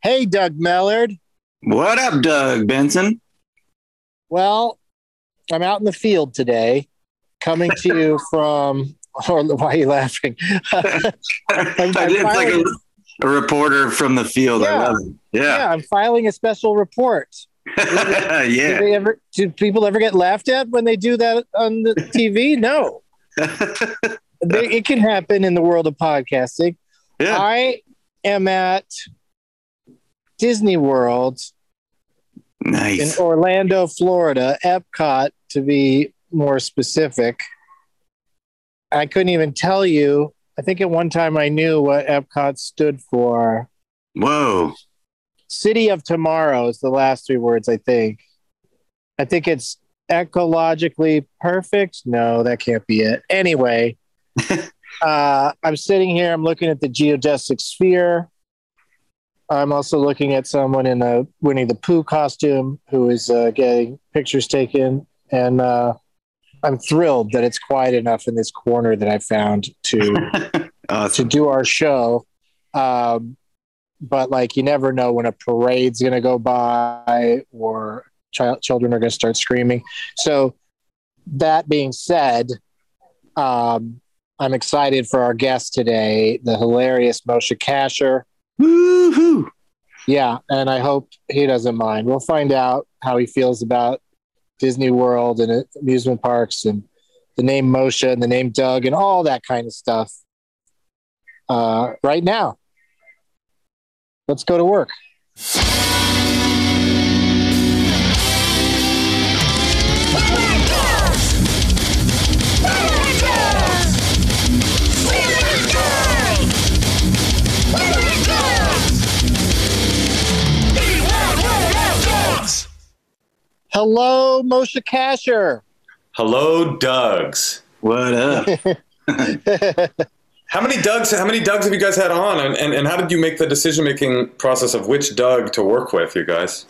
Hey, Doug Mellard. What up, Doug Benson? Well, I'm out in the field today, coming to you from... Oh, why are you laughing? A reporter from the field. Yeah. I love it. Yeah, I'm filing a special report. Yeah. Do people ever get laughed at when they do that on the TV? No. It can happen in the world of podcasting. Yeah. I am at Disney World. Nice. In Orlando, Florida, Epcot, to be more specific. I couldn't even tell you. I think at one time I knew what Epcot stood for. Whoa. City of Tomorrow is the last three words, I think. I think it's ecologically perfect. No, that can't be it. Anyway, I'm sitting here. I'm looking at the geodesic sphere. I'm also looking at someone in a Winnie the Pooh costume who is getting pictures taken. And I'm thrilled that it's quiet enough in this corner that I found to awesome. To do our show. But like, you never know when a parade's going to go by or children are going to start screaming. So that being said, I'm excited for our guest today, the hilarious Moshe Kasher. Woohoo! Yeah. And I hope he doesn't mind. We'll find out how he feels about Disney World and amusement parks and the name Moshe and the name Doug and all that kind of stuff right now. Let's go to work. Hello, Moshe Kasher. Hello, Dougs. What up? How many Dougs have you guys had on? And how did you make the decision-making process of which Doug to work with, you guys?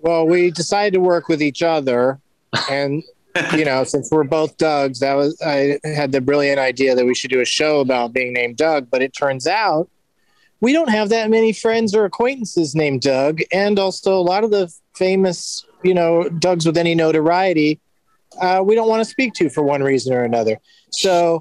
Well, we decided to work with each other. And, you know, since we're both Dougs, I had the brilliant idea that we should do a show about being named Doug. But it turns out we don't have that many friends or acquaintances named Doug. And also a lot of the famous... you know, Dougs with any notoriety, we don't want to speak to for one reason or another. So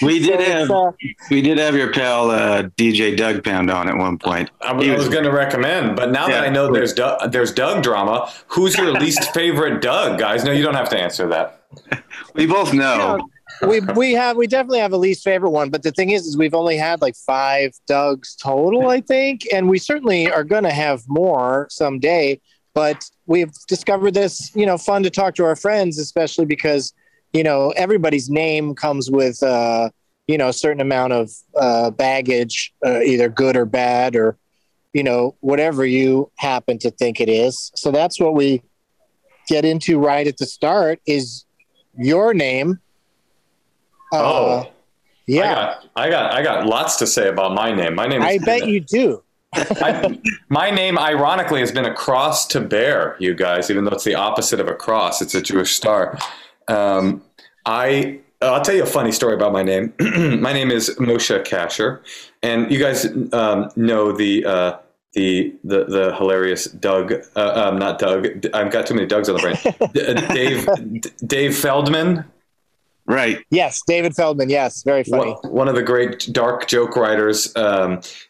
we did have your pal DJ Doug Pound on at one point. I was going to recommend, but now that I know there's Doug drama, who's your least favorite Doug, guys? No, you don't have to answer that. We both know. You know, we definitely have a least favorite one, but the thing is we've only had like 5 Dougs total, I think, and we certainly are going to have more someday. But we've discovered this, you know, fun to talk to our friends, especially because, you know, everybody's name comes with, you know, a certain amount of baggage, either good or bad or, you know, whatever you happen to think it is. So that's what we get into right at the start is your name. Yeah. I got lots to say about my name. My name is I bet you do. My name, ironically, has been a cross to bear, you guys, even though it's the opposite of a cross. It's a Jewish star. I'll tell you a funny story about my name. My name is Moshe Kasher, and you guys know the hilarious Doug. Not Doug. I've got too many Dougs on the brain. Dave Feldman. Right. Yes. David Feldman. Yes. Very funny. One of the great dark joke writers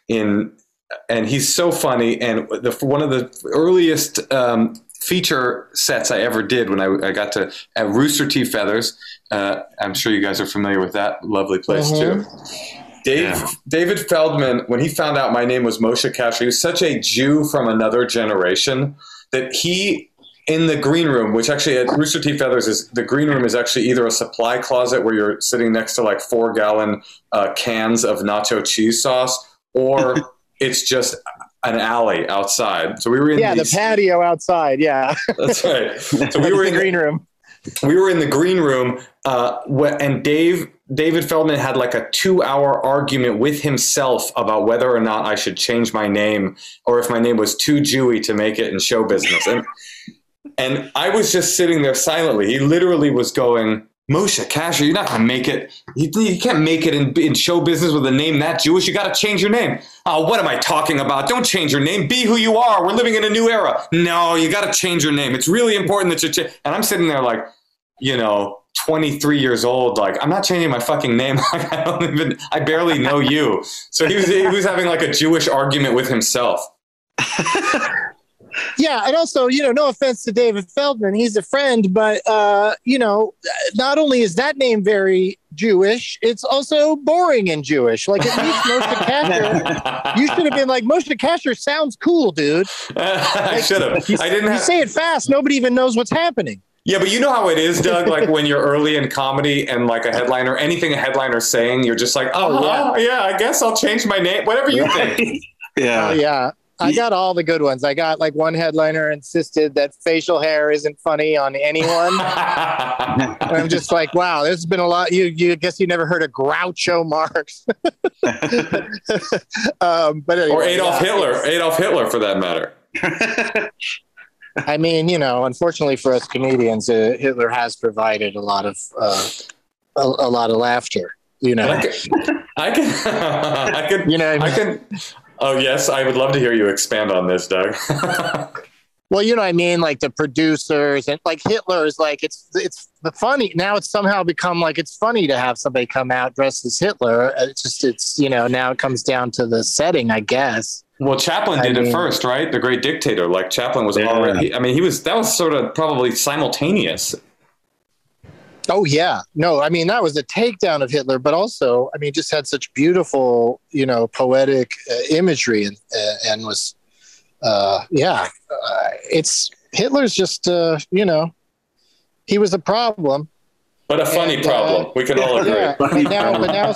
in and he's so funny. And one of the earliest feature sets I ever did when I got to at Rooster T. Feathers. I'm sure you guys are familiar with that lovely place too. David Feldman, when he found out my name was Moshe Kasher, he was such a Jew from another generation that he, in the green room, which actually at Rooster T. Feathers, the green room is actually either a supply closet where you're sitting next to like 4-gallon cans of nacho cheese sauce, or it's just an alley outside. So we were in the patio outside. Yeah, that's right. So we were in the green room. We were in the green room, and David Feldman had like a 2-hour argument with himself about whether or not I should change my name or if my name was too Jewy to make it in show business. And I was just sitting there silently. He literally was going, Moshe Kasher, you're not going to make it. You can't make it in show business with a name that Jewish. You got to change your name. Oh, what am I talking about? Don't change your name. Be who you are. We're living in a new era. No, you got to change your name. It's really important that you change. And I'm sitting there like, 23 years old, like, I'm not changing my fucking name. I barely know you. So he was having like a Jewish argument with himself. Yeah. And also, no offense to David Feldman, he's a friend, but, not only is that name very Jewish, it's also boring and Jewish. Like, at least Moshe Kasher, you should have been like, Moshe Kasher sounds cool, dude. I should have. You say it fast. Nobody even knows what's happening. Yeah, but you know how it is, Doug, like when you're early in comedy and like a headliner, anything a headliner's saying, you're just like, yeah, I guess I'll change my name, whatever you think. Yeah. Yeah. I got all the good ones. I got like one headliner insisted that facial hair isn't funny on anyone. And I'm just like, wow, there's been a lot. You guess you never heard of Groucho Marx. But anyway, or Adolf Hitler for that matter. I mean, unfortunately for us comedians, Hitler has provided a lot of a lot of laughter. I can. Oh yes, I would love to hear you expand on this, Doug. Well, I mean, like the producers and like Hitler is like it's the funny. Now it's somehow become like it's funny to have somebody come out dressed as Hitler. It's now it comes down to the setting, I guess. Well, Chaplin did it first, right? The Great Dictator. Like Chaplin was already. I mean, that was sort of probably simultaneous. Oh yeah, no, I mean that was a takedown of Hitler, but also, I mean, just had such beautiful, poetic imagery, and was, it's Hitler's just, he was a problem. But a funny problem. We can all agree. Yeah.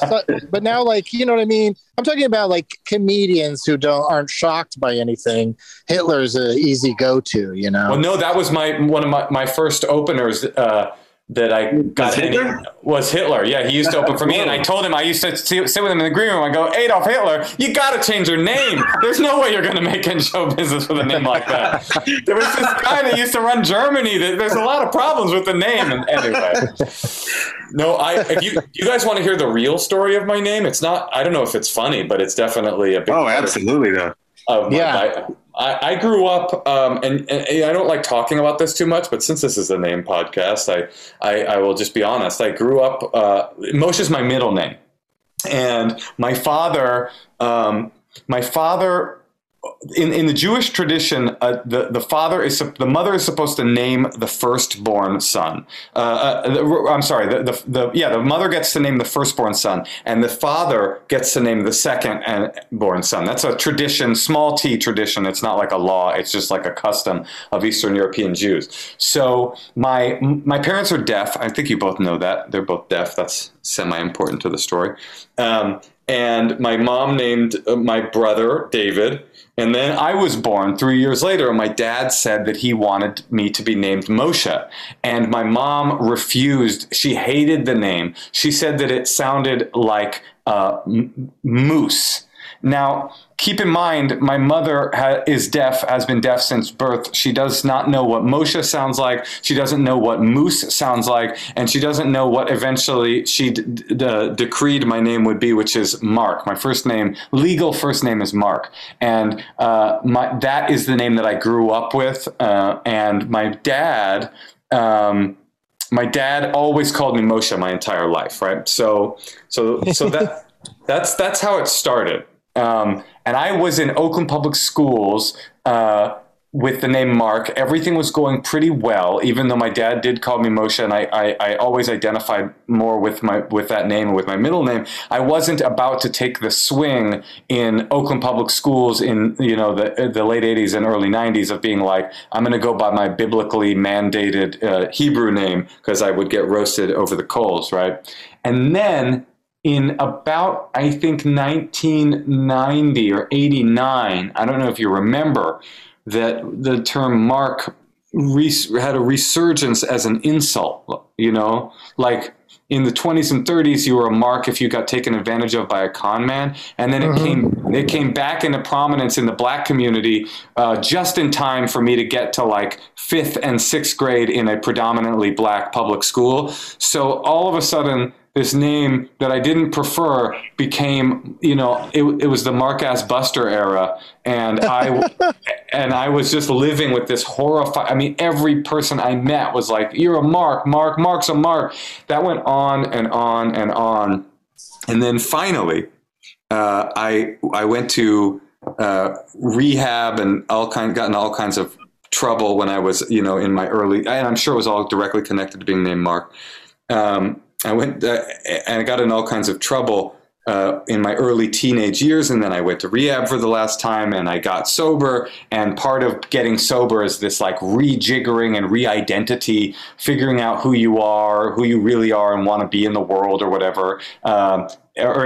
But now, like, you know what I mean? I'm talking about like comedians who aren't shocked by anything. Hitler's an easy go-to, Well, no, that was one of my first openers that I got. Was Hitler. Yeah, he used to open for me, and I told him I used to sit with him in the green room. I go, Adolf Hitler, you got to change your name. There's no way you're going to make in show business with a name like that. There was this guy that used to run Germany. There's a lot of problems with the name. And anyway, no, if you guys want to hear the real story of my name, it's not. I don't know if it's funny, but it's definitely a big. Oh, absolutely, though. Yeah. I grew up, and I don't like talking about this too much, but since this is a name podcast, I will just be honest. I grew up, Moshe's my middle name. And my father, in the Jewish tradition, the mother is supposed to name the firstborn son. The mother gets to name the firstborn son, and the father gets to name the secondborn son. That's a tradition, small T tradition. It's not like a law. It's just like a custom of Eastern European Jews. So my parents are deaf. I think you both know that they're both deaf. That's semi-important to the story. And my mom named my brother David. And then I was born 3 years later, and my dad said that he wanted me to be named Moshe. And my mom refused. She hated the name. She said that it sounded like moose. Now, keep in mind, my mother is deaf, has been deaf since birth. She does not know what Moshe sounds like. She doesn't know what moose sounds like. And she doesn't know what eventually she decreed my name would be, which is Mark. My first name, legal first name is Mark. And that is the name that I grew up with. And my dad... my dad always called me Moshe my entire life, right? So that's how it started. And I was in Oakland Public Schools with the name Mark. Everything was going pretty well, even though my dad did call me Moshe, and I always identified more with that name and with my middle name. I wasn't about to take the swing in Oakland Public Schools in, you know, the late 80s and early 90s of being like, I'm going to go by my biblically mandated Hebrew name, because I would get roasted over the coals, right? And then in about, I think, 1990 or 89, I don't know if you remember, that the term Mark had a resurgence as an insult, you know, like in the 20s and 30s, you were a Mark if you got taken advantage of by a con man. And then it came back into prominence in the black community just in time for me to get to like 5th and 6th grade in a predominantly black public school. So all of a sudden, this name that I didn't prefer became, you know, it was the Mark-ass Buster era. And I was just living with this horrifying, I mean, every person I met was like, you're a Mark, Mark's a Mark. That went on and on and on. And then finally, I went to rehab and got in all kinds of trouble when I was, you know, in my early, and I'm sure it was all directly connected to being named Mark. I went and I got in all kinds of trouble in my early teenage years, and then I went to rehab for the last time, and I got sober. And part of getting sober is this like rejiggering and re-identity, figuring out who you are, who you really are, and want to be in the world or whatever. Or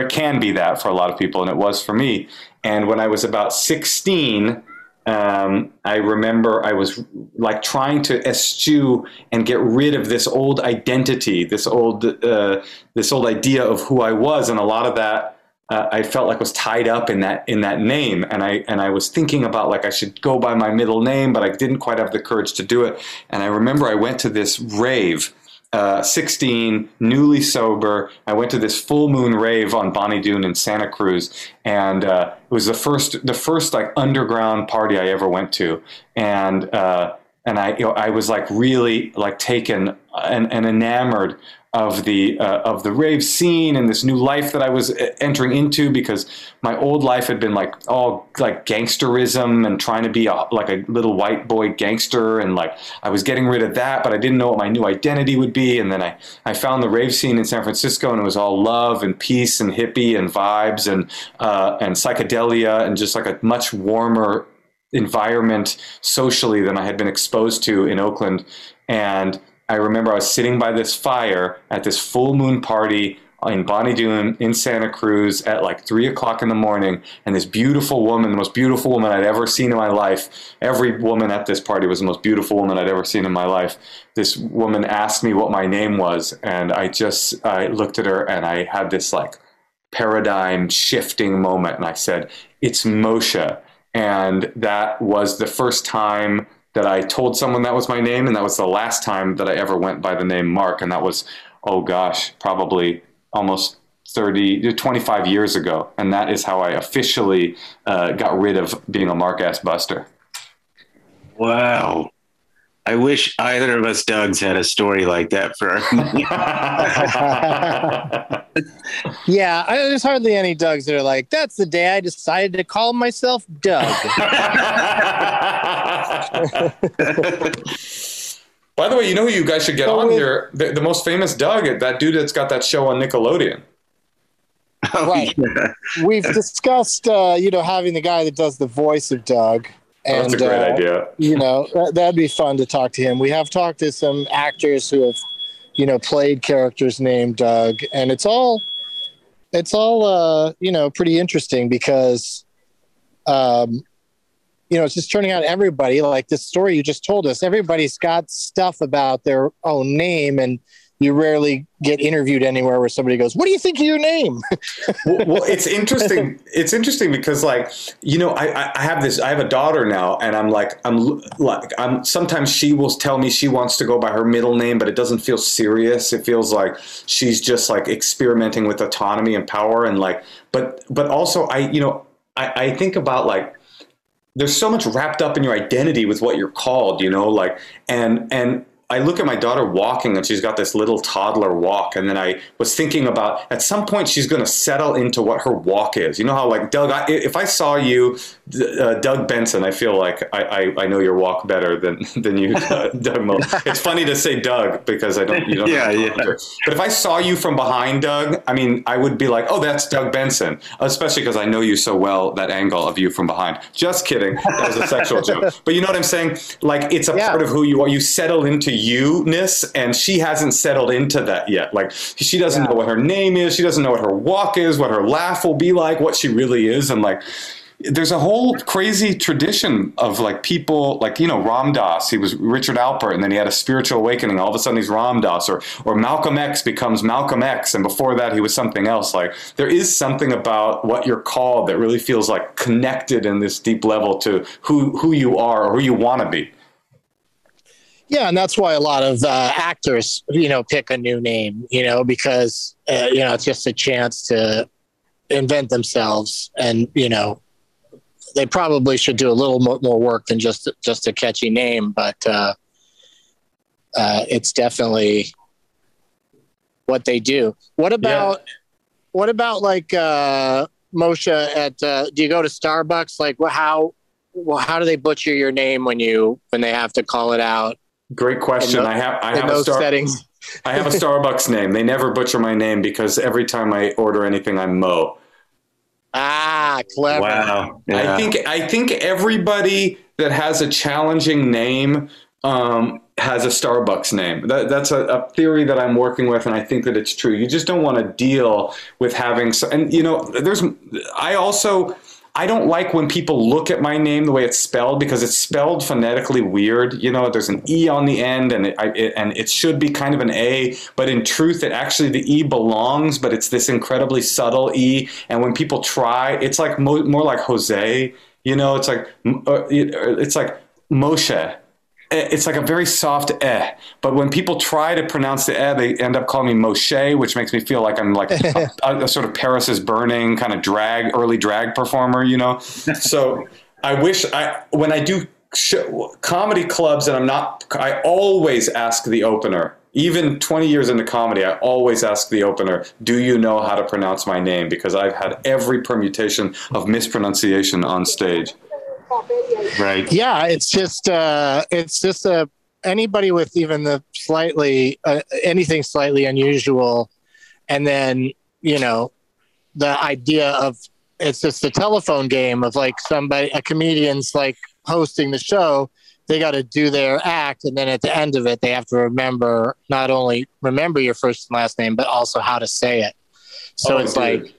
it can be that for a lot of people, and it was for me. And when I was about 16, I remember I was like trying to eschew and get rid of this old identity, this old idea of who I was, and a lot of that I felt like was tied up in that name, and I was thinking about like I should go by my middle name, but I didn't quite have the courage to do it. And I remember I went to this rave. 16, newly sober. I went to this full moon rave on Bonnie Doon in Santa Cruz, and it was the first like underground party I ever went to, and I, you know, I was like really like taken and enamored of the rave scene and this new life that I was entering into, because my old life had been like all like gangsterism and trying to be a little white boy gangster, and like I was getting rid of that, but I didn't know what my new identity would be. And then I found the rave scene in San Francisco, and it was all love and peace and hippie and vibes and psychedelia and just like a much warmer environment socially than I had been exposed to in Oakland. And I remember I was sitting by this fire at this full moon party in Bonnie Doon in Santa Cruz at like 3:00 in the morning. And this beautiful woman, the most beautiful woman I'd ever seen in my life. Every woman at this party was the most beautiful woman I'd ever seen in my life. This woman asked me what my name was. And I looked at her and I had this like paradigm shifting moment. And I said, it's Moshe. And that was the first time that I told someone that was my name, and that was the last time that I ever went by the name Mark, and that was, oh gosh, probably almost 25 years ago, and that is how I officially got rid of being a Mark-ass Buster. Wow. I wish either of us Dougs had a story like that for our Yeah, there's hardly any Dougs that are like, that's the day I decided to call myself Doug. By the way, you know who you guys should get on here? The most famous Doug, that dude that's got that show on Nickelodeon. Oh, right. Yeah. We've discussed, you know, having the guy that does the voice of Doug. And, that's a great idea. You know, that'd be fun to talk to him. We have talked to some actors who have, you know, played characters named Doug, and it's all, you know, pretty interesting because, you know, it's just turning out everybody, like this story you just told us, everybody's got stuff about their own name, and you rarely get interviewed anywhere where somebody goes, what do you think of your name? Well, it's interesting. It's interesting because, like, you know, I have a daughter now, and I'm sometimes she will tell me she wants to go by her middle name, but it doesn't feel serious. It feels like she's just like experimenting with autonomy and power. And like, but also I think about like, there's so much wrapped up in your identity with what you're called, you know, like, and I look at my daughter walking, and she's got this little toddler walk, and then I was thinking about, at some point she's going to settle into what her walk is. You know how, like, Doug, if I saw you, Doug Benson, I feel like I know your walk better than you, Doug Moe. It's funny to say Doug because you don't know. But if I saw you from behind, Doug, I mean, I would be like, oh, that's Doug Benson, especially because I know you so well, that angle of you from behind. Just kidding. That was a sexual joke. But you know what I'm saying? Like, it's a part of who you are. You settle into you-ness, and she hasn't settled into that yet. Like, she doesn't know what her name is, she doesn't know what her walk is, what her laugh will be like, what she really is. And like, there's a whole crazy tradition of like people like, you know, Ram Dass, he was Richard Alpert, and then he had a spiritual awakening, all of a sudden he's Ram Dass, or Malcolm X becomes Malcolm X, and before that he was something else. Like, there is something about what you're called that really feels like connected in this deep level to who you are or who you want to be. Yeah, and that's why a lot of actors, you know, pick a new name, you know, because, you know, it's just a chance to invent themselves. And, you know, they probably should do a little more work than just a catchy name. But it's definitely what they do. What about like Moshe at do you go to Starbucks? Like, how do they butcher your name when they have to call it out? Great question. I have a Starbucks name. They never butcher my name because every time I order anything, I'm Mo. Ah, clever. Wow. Yeah. I think everybody that has a challenging name has a Starbucks name. That's a theory that I'm working with, and I think that it's true. You just don't want to deal with having and you know, I don't like when people look at my name the way it's spelled, because it's spelled phonetically weird. You know, there's an E on the end, and it should be kind of an A, but in truth, it actually, the E belongs, but it's this incredibly subtle E. And when people try, it's like more like Jose, you know, it's like Moshe. It's like a very soft eh, but when people try to pronounce the eh, they end up calling me Moshe, which makes me feel like I'm like a sort of Paris Is Burning kind of early drag performer, you know? So I wish when I do comedy clubs and I always ask the opener, even 20 years into comedy, I always ask the opener, do you know how to pronounce my name? Because I've had every permutation of mispronunciation on stage. Right. Yeah, it's just anybody with even the anything slightly unusual, and then, you know, the idea of, it's just the telephone game of like a comedian's like hosting the show, they got to do their act, and then at the end of it, they have to not only remember your first and last name, but also how to say it. So like.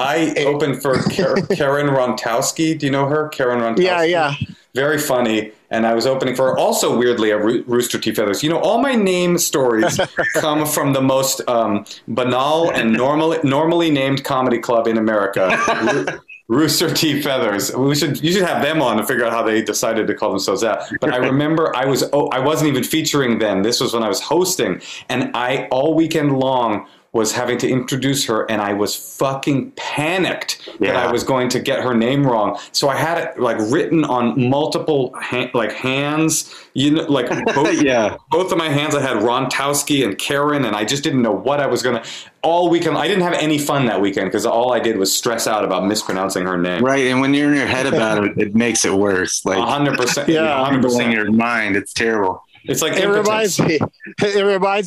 I opened for Karen Rontowski. Do you know her? Karen Rontowski. Yeah. Very funny. And I was opening for her, also weirdly, a Rooster T. Feathers. You know, all my name stories come from the most banal and normally named comedy club in America, Rooster T. Feathers. You should have them on to figure out how they decided to call themselves that. But I remember I wasn't even featuring them. This was when I was hosting, and I all weekend long was having to introduce her, and I was fucking panicked that I was going to get her name wrong. So I had it like written on multiple hands, you know, like both, both of my hands. I had Rontowski and Karen, and I just didn't know what I was going to. All weekend, I didn't have any fun that weekend because all I did was stress out about mispronouncing her name. Right, and when you're in your head about it, it makes it worse. Like 100%, yeah, 100% in your mind, it's terrible. It's like it reminds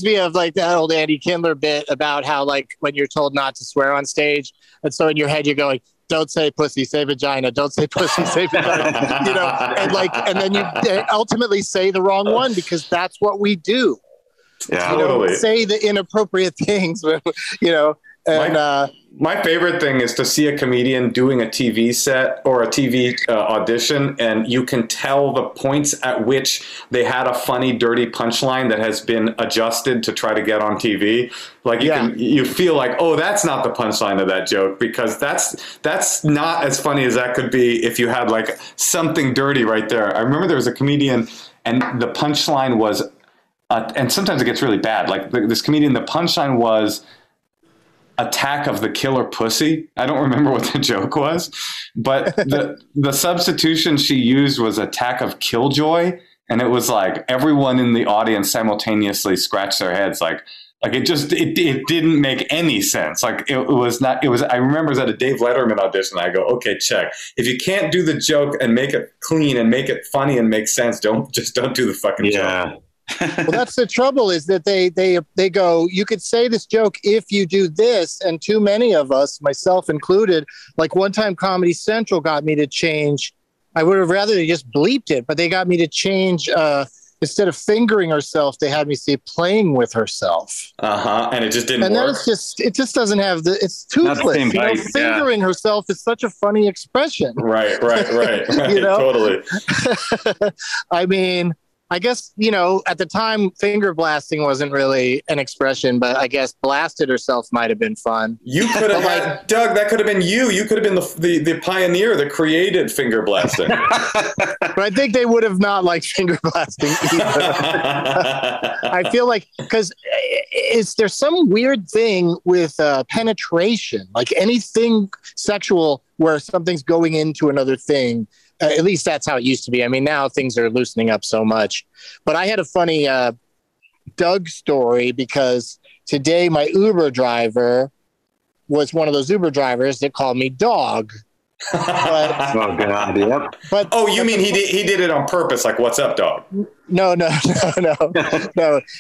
me of like that old Andy Kindler bit about how like when you're told not to swear on stage, and so in your head you're going, "Don't say pussy, say vagina. Don't say pussy, say vagina." You know, and like, and then you ultimately say the wrong one because that's what we do. Yeah, you know, totally. Say the inappropriate things, you know. And my favorite thing is to see a comedian doing a TV set or a TV audition, and you can tell the points at which they had a funny, dirty punchline that has been adjusted to try to get on TV. Like you feel like, oh, that's not the punchline of that joke, because that's not as funny as that could be if you had like something dirty right there. I remember there was a comedian, and the punchline was, and sometimes it gets really bad. Like this comedian, the punchline was, Attack of the Killer Pussy. I don't remember what the joke was, but the substitution she used was Attack of Killjoy. And it was like everyone in the audience simultaneously scratched their heads, like it just it didn't make any sense. Like it was not. It was. I remember it was at a Dave Letterman audition. I go, okay, check. If you can't do the joke and make it clean and make it funny and make sense, don't do the fucking joke. Well, that's the trouble, is that they go, you could say this joke if you do this, and too many of us, myself included, like one time Comedy Central got me to change. I would have rather they just bleeped it, but they got me to change, instead of fingering herself, they had me say playing with herself. Uh-huh. And it just didn't work. And it just doesn't have it's toothless. You know, fingering herself is such a funny expression. Right. You know? Totally. I mean, I guess, you know, at the time, finger blasting wasn't really an expression, but I guess blasted herself might have been fun. You could have, like, Doug, that could have been you. You could have been the pioneer that created finger blasting. But I think they would have not liked finger blasting either. I feel like, because there's some weird thing with penetration, like anything sexual where something's going into another thing. At least that's how it used to be. I mean, now things are loosening up so much. But I had a funny Doug story, because today my Uber driver was one of those Uber drivers that called me dog. But, oh, God, yep. But, oh, you mean he did it on purpose, like, what's up, dog? No.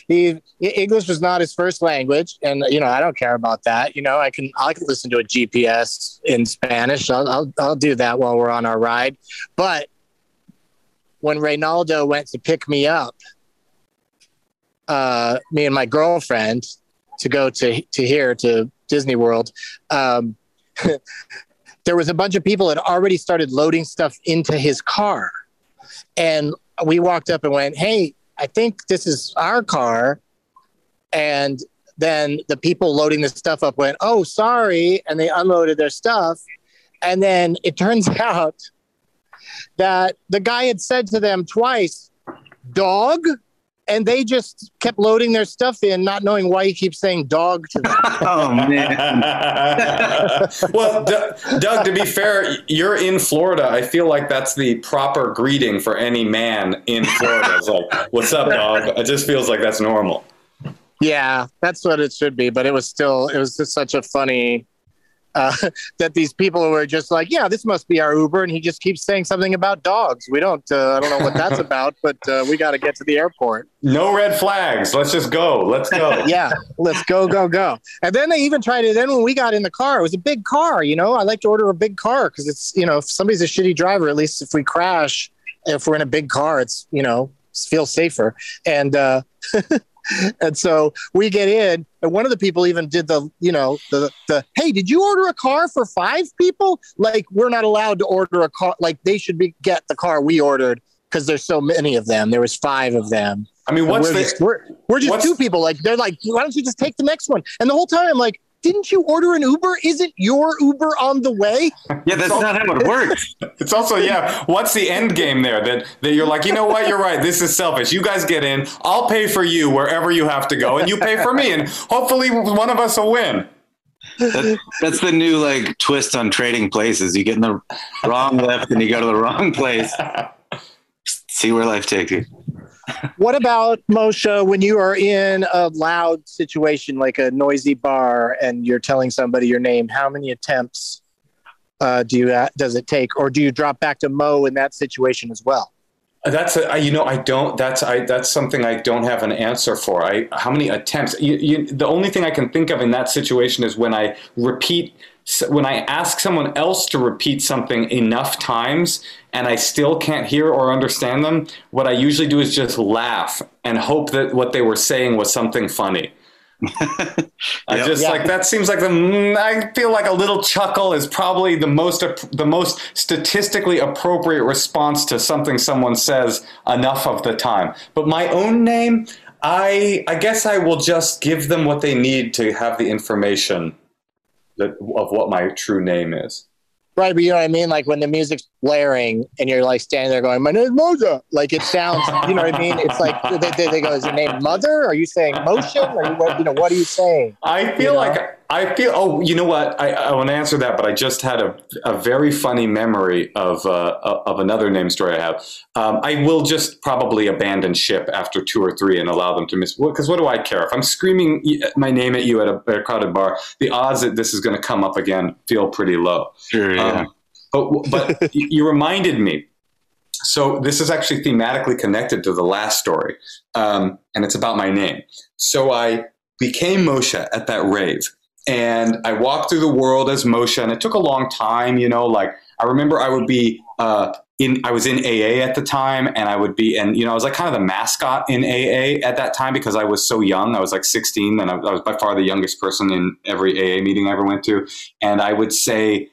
English was not his first language, and, you know, I don't care about that. You know, I can listen to a GPS in Spanish. I'll do that while we're on our ride. But when Reynaldo went to pick me up, me and my girlfriend, to go to here to Disney World, there was a bunch of people that already started loading stuff into his car. And we walked up and went, hey, I think this is our car. And then the people loading the stuff up went, oh, sorry. And they unloaded their stuff. And then it turns out that the guy had said to them twice, dog. And they just kept loading their stuff in, not knowing why he keeps saying dog to them. Oh, man. Well, Doug, to be fair, you're in Florida. I feel like that's the proper greeting for any man in Florida. It's like, what's up, dog? It just feels like that's normal. Yeah, that's what it should be. But it was just such a funny... that these people were just like, yeah, this must be our Uber, and he just keeps saying something about dogs. We don't, I don't know what that's about, but we got to get to the airport. No red flags. Let's just go. Let's go. Yeah, let's go. And then they even tried it. Then when we got in the car, it was a big car. You know, I like to order a big car because it's, you know, if somebody's a shitty driver, at least if we crash, if we're in a big car, it's, you know, feels safer. And and so we get in, and one of the people even did the, you know, the hey, did you order a car for five people? Like, we're not allowed to order a car. Like, they should get the car we ordered because there's so many of them. There was five of them. I mean, we're just two people. Like, they're like, why don't you just take the next one? And the whole time, I'm like, didn't you order an Uber? Isn't your Uber on the way? Yeah, that's not how it works. It's also, yeah, what's the end game there? That you're like, you know what? You're right. This is selfish. You guys get in. I'll pay for you wherever you have to go, and you pay for me, and hopefully one of us will win. That's the new, like, twist on Trading Places. You get in the wrong left, and you go to the wrong place. See where life takes you. What about, Moshe, when you are in a loud situation like a noisy bar and you're telling somebody your name, how many attempts does it take, or do you drop back to Mo in that situation as well? That's that's something I don't have an answer for. How many attempts? The only thing I can think of in that situation is when I ask someone else to repeat something enough times and I still can't hear or understand them, what I usually do is just laugh and hope that what they were saying was something funny. That seems like I feel like a little chuckle is probably the most statistically appropriate response to something someone says enough of the time. But my own name, I guess I will just give them what they need to have the information of what my true name is. Right, but you know what I mean? Like, when the music's blaring and you're, like, standing there going, my name's Moshe. Like, it sounds, you know what I mean? It's like, they go, is your name Mother? Are you saying Motion? Are you, what are you saying? I feel like I feel, oh, you know what? I want to answer that, but I just had a very funny memory of another name story I have. I will just probably abandon ship after two or three and allow them to miss, because what do I care? If I'm screaming my name at you at a crowded bar, the odds that this is going to come up again feel pretty low. Sure, yeah. But you reminded me. So this is actually thematically connected to the last story, and it's about my name. So I became Moshe at that rave, and I walked through the world as Moshe, and it took a long time, you know, like I remember I would be I was in AA at the time, and I was like kind of the mascot in AA at that time because I was so young. I was like 16, and I was by far the youngest person in every AA meeting I ever went to. And I would say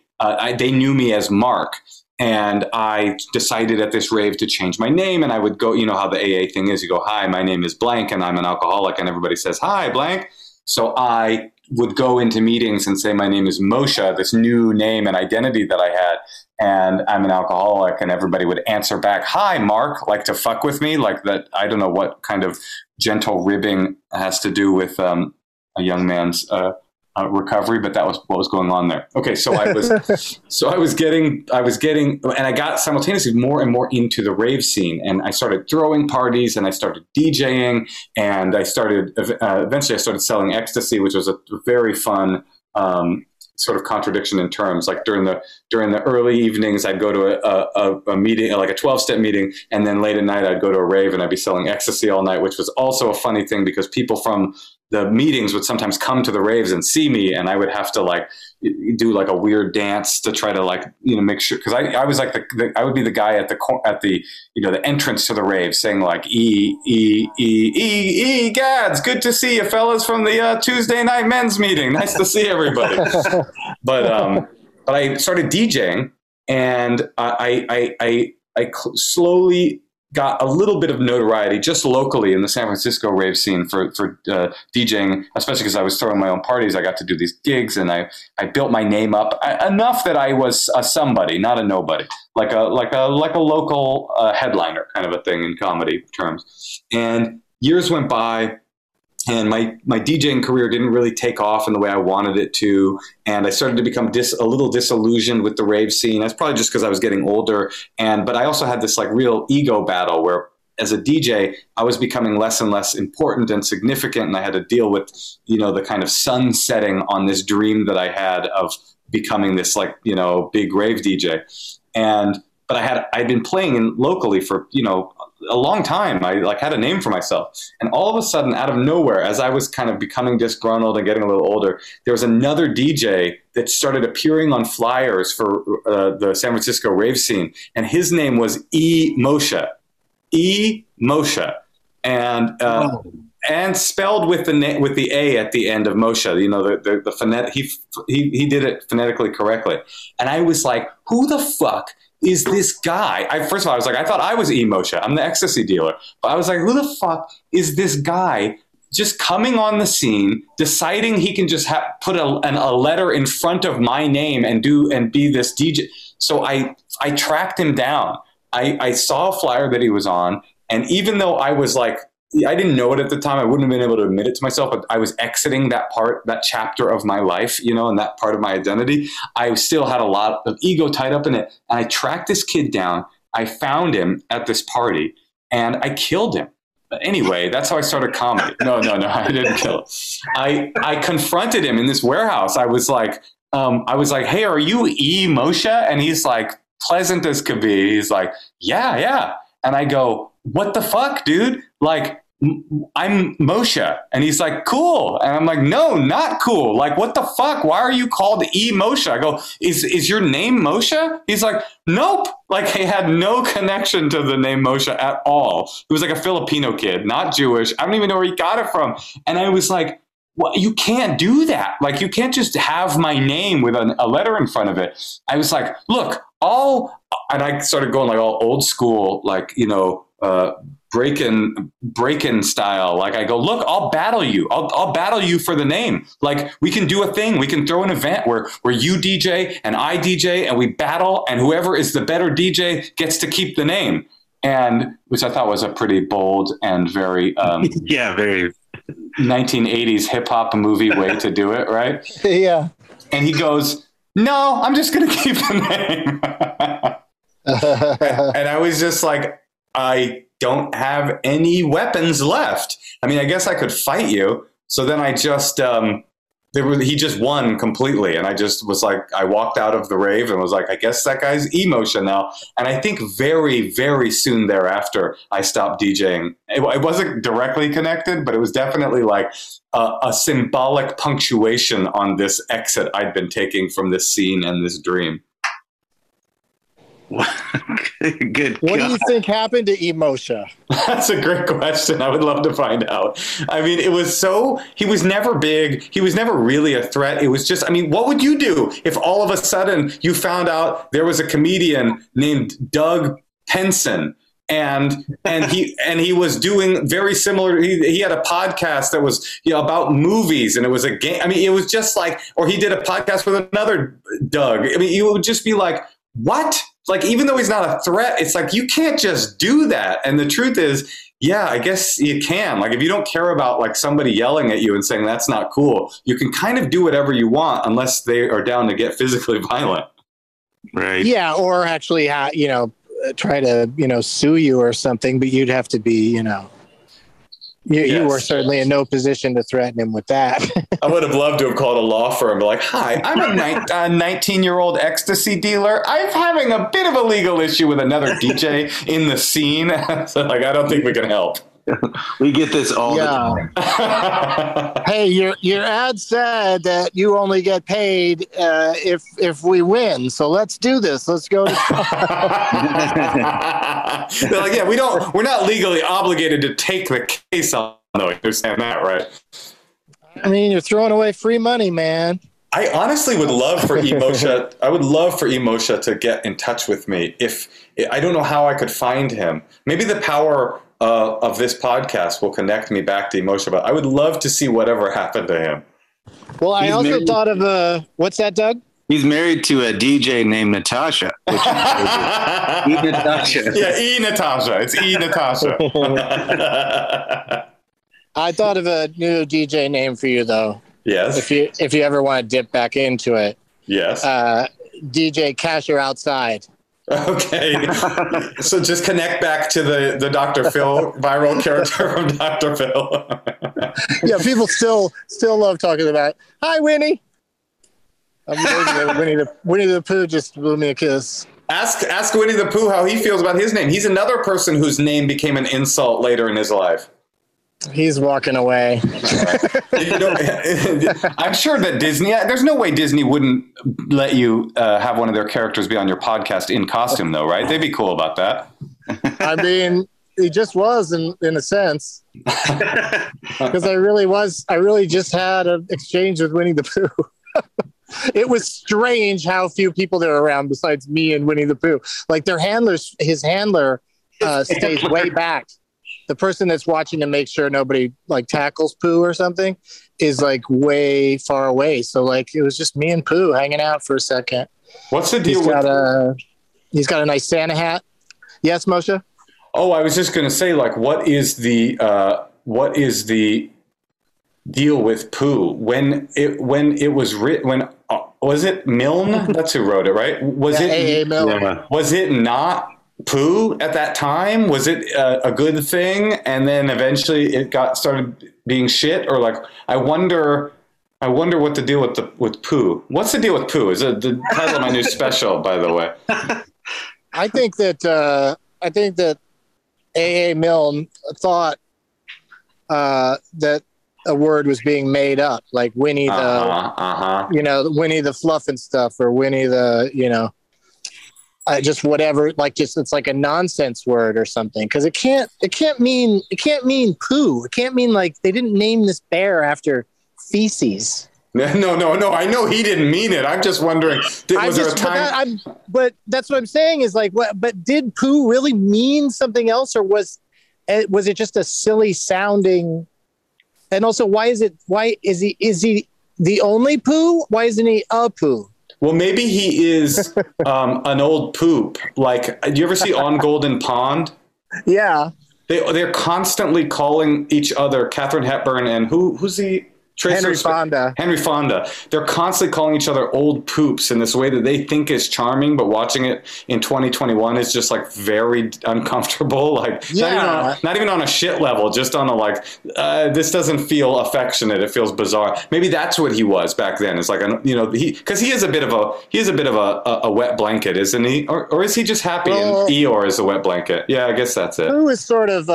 they knew me as Mark. And I decided at this rave to change my name, and I would go, you know how the AA thing is, you go, hi, my name is blank and I'm an alcoholic, and everybody says, hi, blank. So I would go into meetings and say, my name is Moshe, this new name and identity that I had, and I'm an alcoholic, and everybody would answer back, hi, Mark, like to fuck with me, like that. I don't know what kind of gentle ribbing has to do with a young man's recovery, but that was what was going on there. Okay, so I was getting, and I got simultaneously more and more into the rave scene, and I started throwing parties, and I started DJing, and I started eventually I started selling ecstasy, which was a very fun sort of contradiction in terms. Like during the early evenings, I'd go to a meeting, like a 12-step meeting, and then late at night I'd go to a rave and I'd be selling ecstasy all night, which was also a funny thing because people from the meetings would sometimes come to the raves and see me, and I would have to like do like a weird dance to try to like, you know, make sure. Cause I was like I would be the guy at the, you know, the entrance to the rave saying like, gads, good to see you fellas from the Tuesday night men's meeting. Nice to see everybody. But I started DJing, and I slowly got a little bit of notoriety just locally in the San Francisco rave scene for DJing, especially because I was throwing my own parties. I got to do these gigs, and I built my name up enough that I was a somebody, not a nobody, like a local headliner kind of a thing in comedy terms. And years went by, and my DJing career didn't really take off in the way I wanted it to. And I started to become a little disillusioned with the rave scene. That's probably just because I was getting older. But I also had this like real ego battle where as a DJ, I was becoming less and less important and significant. And I had to deal with, you know, the kind of sun setting on this dream that I had of becoming this like, you know, big rave DJ. But I'd been playing locally for, you know, a long time. I like had a name for myself, and all of a sudden out of nowhere, as I was kind of becoming disgruntled and getting a little older, there was another DJ that started appearing on flyers for the San Francisco rave scene. And his name was E-Moshe. And spelled with the A at the end of Moshe, you know, the phonetic, he did it phonetically correctly. And I was like, who the fuck is this guy? First of all, I was like, I thought I was E-Moshe. I'm the ecstasy dealer. But I was like, who the fuck is this guy just coming on the scene, deciding he can just put a letter in front of my name and be this DJ? So I tracked him down. I saw a flyer that he was on. And even though I was like, I didn't know it at the time, I wouldn't have been able to admit it to myself, but I was exiting that chapter of my life, you know, and that part of my identity. I still had a lot of ego tied up in it. And I tracked this kid down. I found him at this party, and I killed him. But anyway, that's how I started comedy. No, I didn't kill him. I confronted him in this warehouse. I was like, hey, are you E-Moshe? And he's like, pleasant as could be. He's like, yeah. And I go, what the fuck, dude? Like, I'm Moshe. And he's like, cool. And I'm like, no, not cool. Like, what the fuck? Why are you called E-Moshe? I go, is your name Moshe? He's like, nope. Like, he had no connection to the name Moshe at all. He was like a Filipino kid, not Jewish. I don't even know where he got it from. And I was like, well, you can't do that. Like, you can't just have my name with a letter in front of it. I was like, look, and I started going like all old school, like, you know, break-in style. Like I go, look, I'll battle you. I'll battle you for the name. Like we can do a thing. We can throw an event where you DJ and I DJ and we battle, and whoever is the better DJ gets to keep the name. And which I thought was a pretty bold and very, yeah, very 1980s hip hop movie way to do it, right? Yeah. And he goes, no, I'm just going to keep the name. And I was just like, I don't have any weapons left. I mean, I guess I could fight you. So then I just, he just won completely. And I just was like, I walked out of the rave and was like, I guess that guy's E-Moshe now. And I think very, very soon thereafter, I stopped DJing. It wasn't directly connected, but it was definitely like a symbolic punctuation on this exit I'd been taking from this scene and this dream. Good. What do you think happened to E-Moshe? That's a great question. I would love to find out. I mean, it was so, he was never big. He was never really a threat. It was just, I mean, what would you do if all of a sudden you found out there was a comedian named Doug Penson? And he was doing very similar. He had a podcast that was, you know, about movies, and it was a game. I mean, it was just like, or he did a podcast with another Doug. I mean, it would just be like, what? Like, even though he's not a threat, it's like, you can't just do that. And the truth is, yeah, I guess you can. Like, if you don't care about like somebody yelling at you and saying that's not cool, you can kind of do whatever you want unless they are down to get physically violent. Right. Yeah. Or actually, you know, try to, you know, sue you or something, but you'd have to be, you know, you were certainly in no position to threaten him with that. I would have loved to have called a law firm, like, hi, I'm a 19-year-old ecstasy dealer. I'm having a bit of a legal issue with another DJ in the scene. So, like, I don't think we can help. We get this all the time. Hey, your ad said that you only get paid if we win. So let's do this. Let's go to trial. They're like, yeah, we're not legally obligated to take the case on, though. You understand that, right? I mean, you're throwing away free money, man. I honestly would love for E-Moshe. I would love for E-Moshe to get in touch with me. If I don't know how I could find him. Maybe the power of this podcast will connect me back to E-Moshe, but I would love to see whatever happened to him. Well, I also thought of what's that, Doug? He's married to a DJ named Natasha. Which is E-Natasha. Yeah, E-Natasha. It's E-Natasha. I thought of a new DJ name for you, though. Yes. If you ever want to dip back into it. Yes. DJ Kasher Outside. Okay, so just connect back to the Dr. Phil viral character from Dr. Phil. Yeah, people still love talking about it. Hi, Winnie. Winnie the Pooh just blew me a kiss. Ask Winnie the Pooh how he feels about his name. He's another person whose name became an insult later in his life. He's walking away. I'm sure that Disney, there's no way Disney wouldn't let you have one of their characters be on your podcast in costume, though, right? They'd be cool about that. I mean, he just was in a sense, because I really just had an exchange with Winnie the Pooh. It was strange how few people there were around besides me and Winnie the Pooh. Like his handler stays way back. The person that's watching to make sure nobody like tackles Pooh or something is like way far away. So like it was just me and Pooh hanging out for a second. What's the deal? He's got a nice Santa hat. Yes, Moshe. Oh, I was just going to say, like, what is the deal with Pooh? When it was written, was it Milne? That's who wrote it, right? Was it A.A. Milne? Yeah. Was it not Pooh at that time? Was it a good thing, and then eventually it started being shit? Or like, I wonder what the deal with Pooh. What's the deal with Pooh? Is the title of my new special, by the way. I think that A.A. Milne thought that a word was being made up, like Winnie you know, Winnie the Fluff and stuff, or Winnie the, you know. Just whatever, like just it's like a nonsense word or something, because it can't mean poo. It can't mean, like, they didn't name this bear after feces. No. I know he didn't mean it. I'm just wondering. But that's what I'm saying is like, what? But did poo really mean something else, or was it just a silly sounding? And also, why is he the only poo? Why isn't he a poo? Well, maybe he is an old poop. Like, do you ever see On Golden Pond? Yeah. They're constantly calling each other, Katharine Hepburn and who's the Tracer? Henry Fonda. Henry Fonda. They're constantly calling each other old poops in this way that they think is charming, but watching it in 2021 is just like very uncomfortable. Like not even on a shit level, just on a like this doesn't feel affectionate. It feels bizarre. Maybe that's what he was back then. It's like he is a bit of a wet blanket, isn't he? Or is he just happy? Well, and Eeyore is a wet blanket. Yeah, I guess that's it. Who is sort of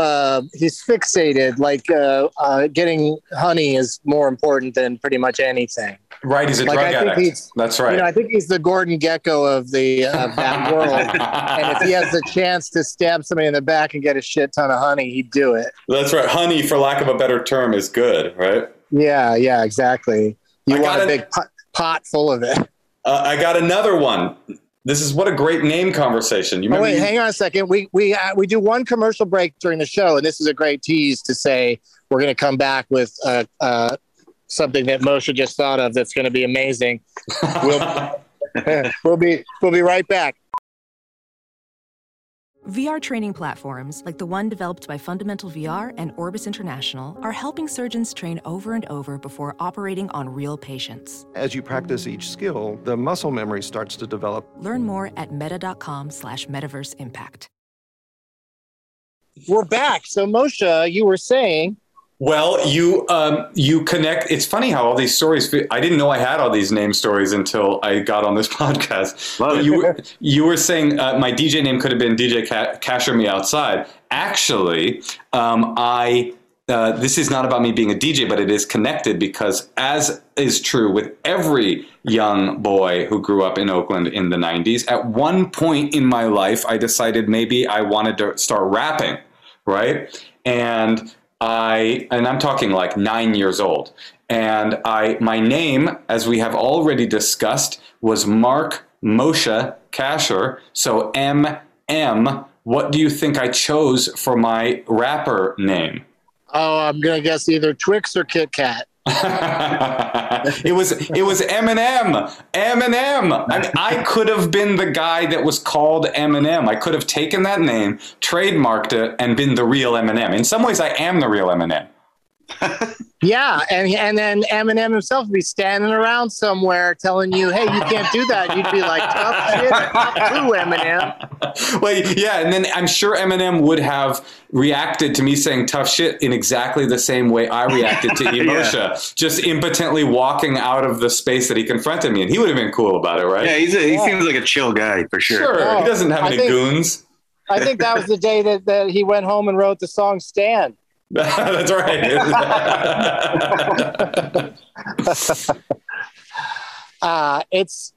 he's fixated. Like getting honey is more important than pretty much anything. Right, he's a drug addict. That's right. You know, I think he's the Gordon Gekko of the that world. And if he has the chance to stab somebody in the back and get a shit ton of honey, he'd do it. That's right. Honey, for lack of a better term, is good, right? Yeah, exactly. You want a big pot full of it. I got another one. This is what a great name conversation. Wait, hang on a second. We do one commercial break during the show, and this is a great tease to say we're going to come back with something that Moshe just thought of that's going to be amazing. We'll be right back. VR training platforms like the one developed by Fundamental VR and Orbis International are helping surgeons train over and over before operating on real patients. As you practice each skill, the muscle memory starts to develop. Learn more at meta.com/metaverseimpact. We're back. So Moshe, you were saying... Well, you connect. It's funny how all these stories. I didn't know I had all these name stories until I got on this podcast. You were saying my DJ name could have been DJ Kasher Me Outside. Actually, this is not about me being a DJ, but it is connected because, as is true with every young boy who grew up in Oakland in the 90s, at one point in my life, I decided maybe I wanted to start rapping, right? And I'm talking like 9 years old. And my name, as we have already discussed, was Mark Moshe Kasher. So MM. What do you think I chose for my rapper name? Oh, I'm gonna guess either Twix or Kit Kat. It was Eminem. I mean, I could have been the guy that was called Eminem. I could have taken that name, trademarked it, and been the real Eminem. In some ways, I am the real Eminem. Yeah, and then Eminem himself would be standing around somewhere telling you, "Hey, you can't do that." You'd be like, "Tough shit, tough too, Eminem." Well, yeah, and then I'm sure Eminem would have reacted to me saying "tough shit" in exactly the same way I reacted to E-Moshe, just impotently walking out of the space that he confronted me, and he would have been cool about it, right? Yeah, he seems like a chill guy for sure. Sure, well, he doesn't have any goons. I think that was the day that he went home and wrote the song "Stand." That's right. It's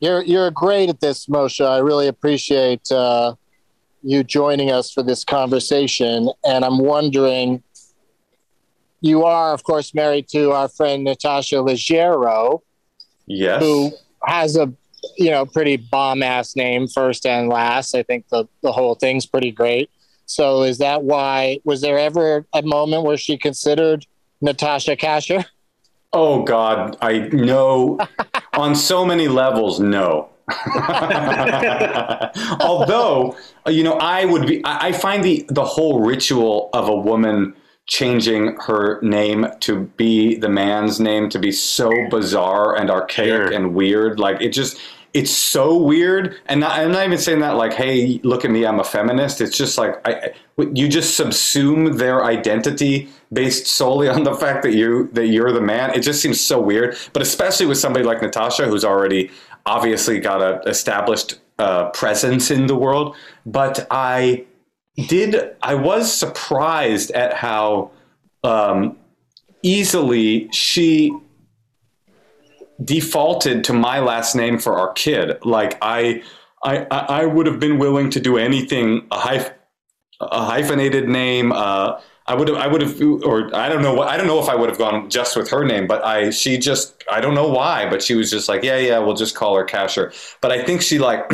you're great at this, Moshe. I really appreciate you joining us for this conversation. And I'm wondering, you are, of course, married to our friend Natasha Leggero, yes, who has a pretty bomb ass name, first and last. I think the whole thing's pretty great. So is that why, was there ever a moment where she considered Natasha Kasher? Oh God, I know. On so many levels, no. Although, I find the whole ritual of a woman changing her name to be the man's name to be so bizarre and archaic and weird. Like it's so weird. And I'm not even saying that like, hey, look at me, I'm a feminist. It's just like you just subsume their identity based solely on the fact that you're the man. It just seems so weird. But especially with somebody like Natasha, who's already obviously got an established presence in the world. But I was surprised at how easily she defaulted to my last name for our kid. Like I would have been willing to do anything, a hyphenated name. I don't know if I would have gone just with her name, but I don't know why, but she was just like, yeah, we'll just call her Kasher. But I think she like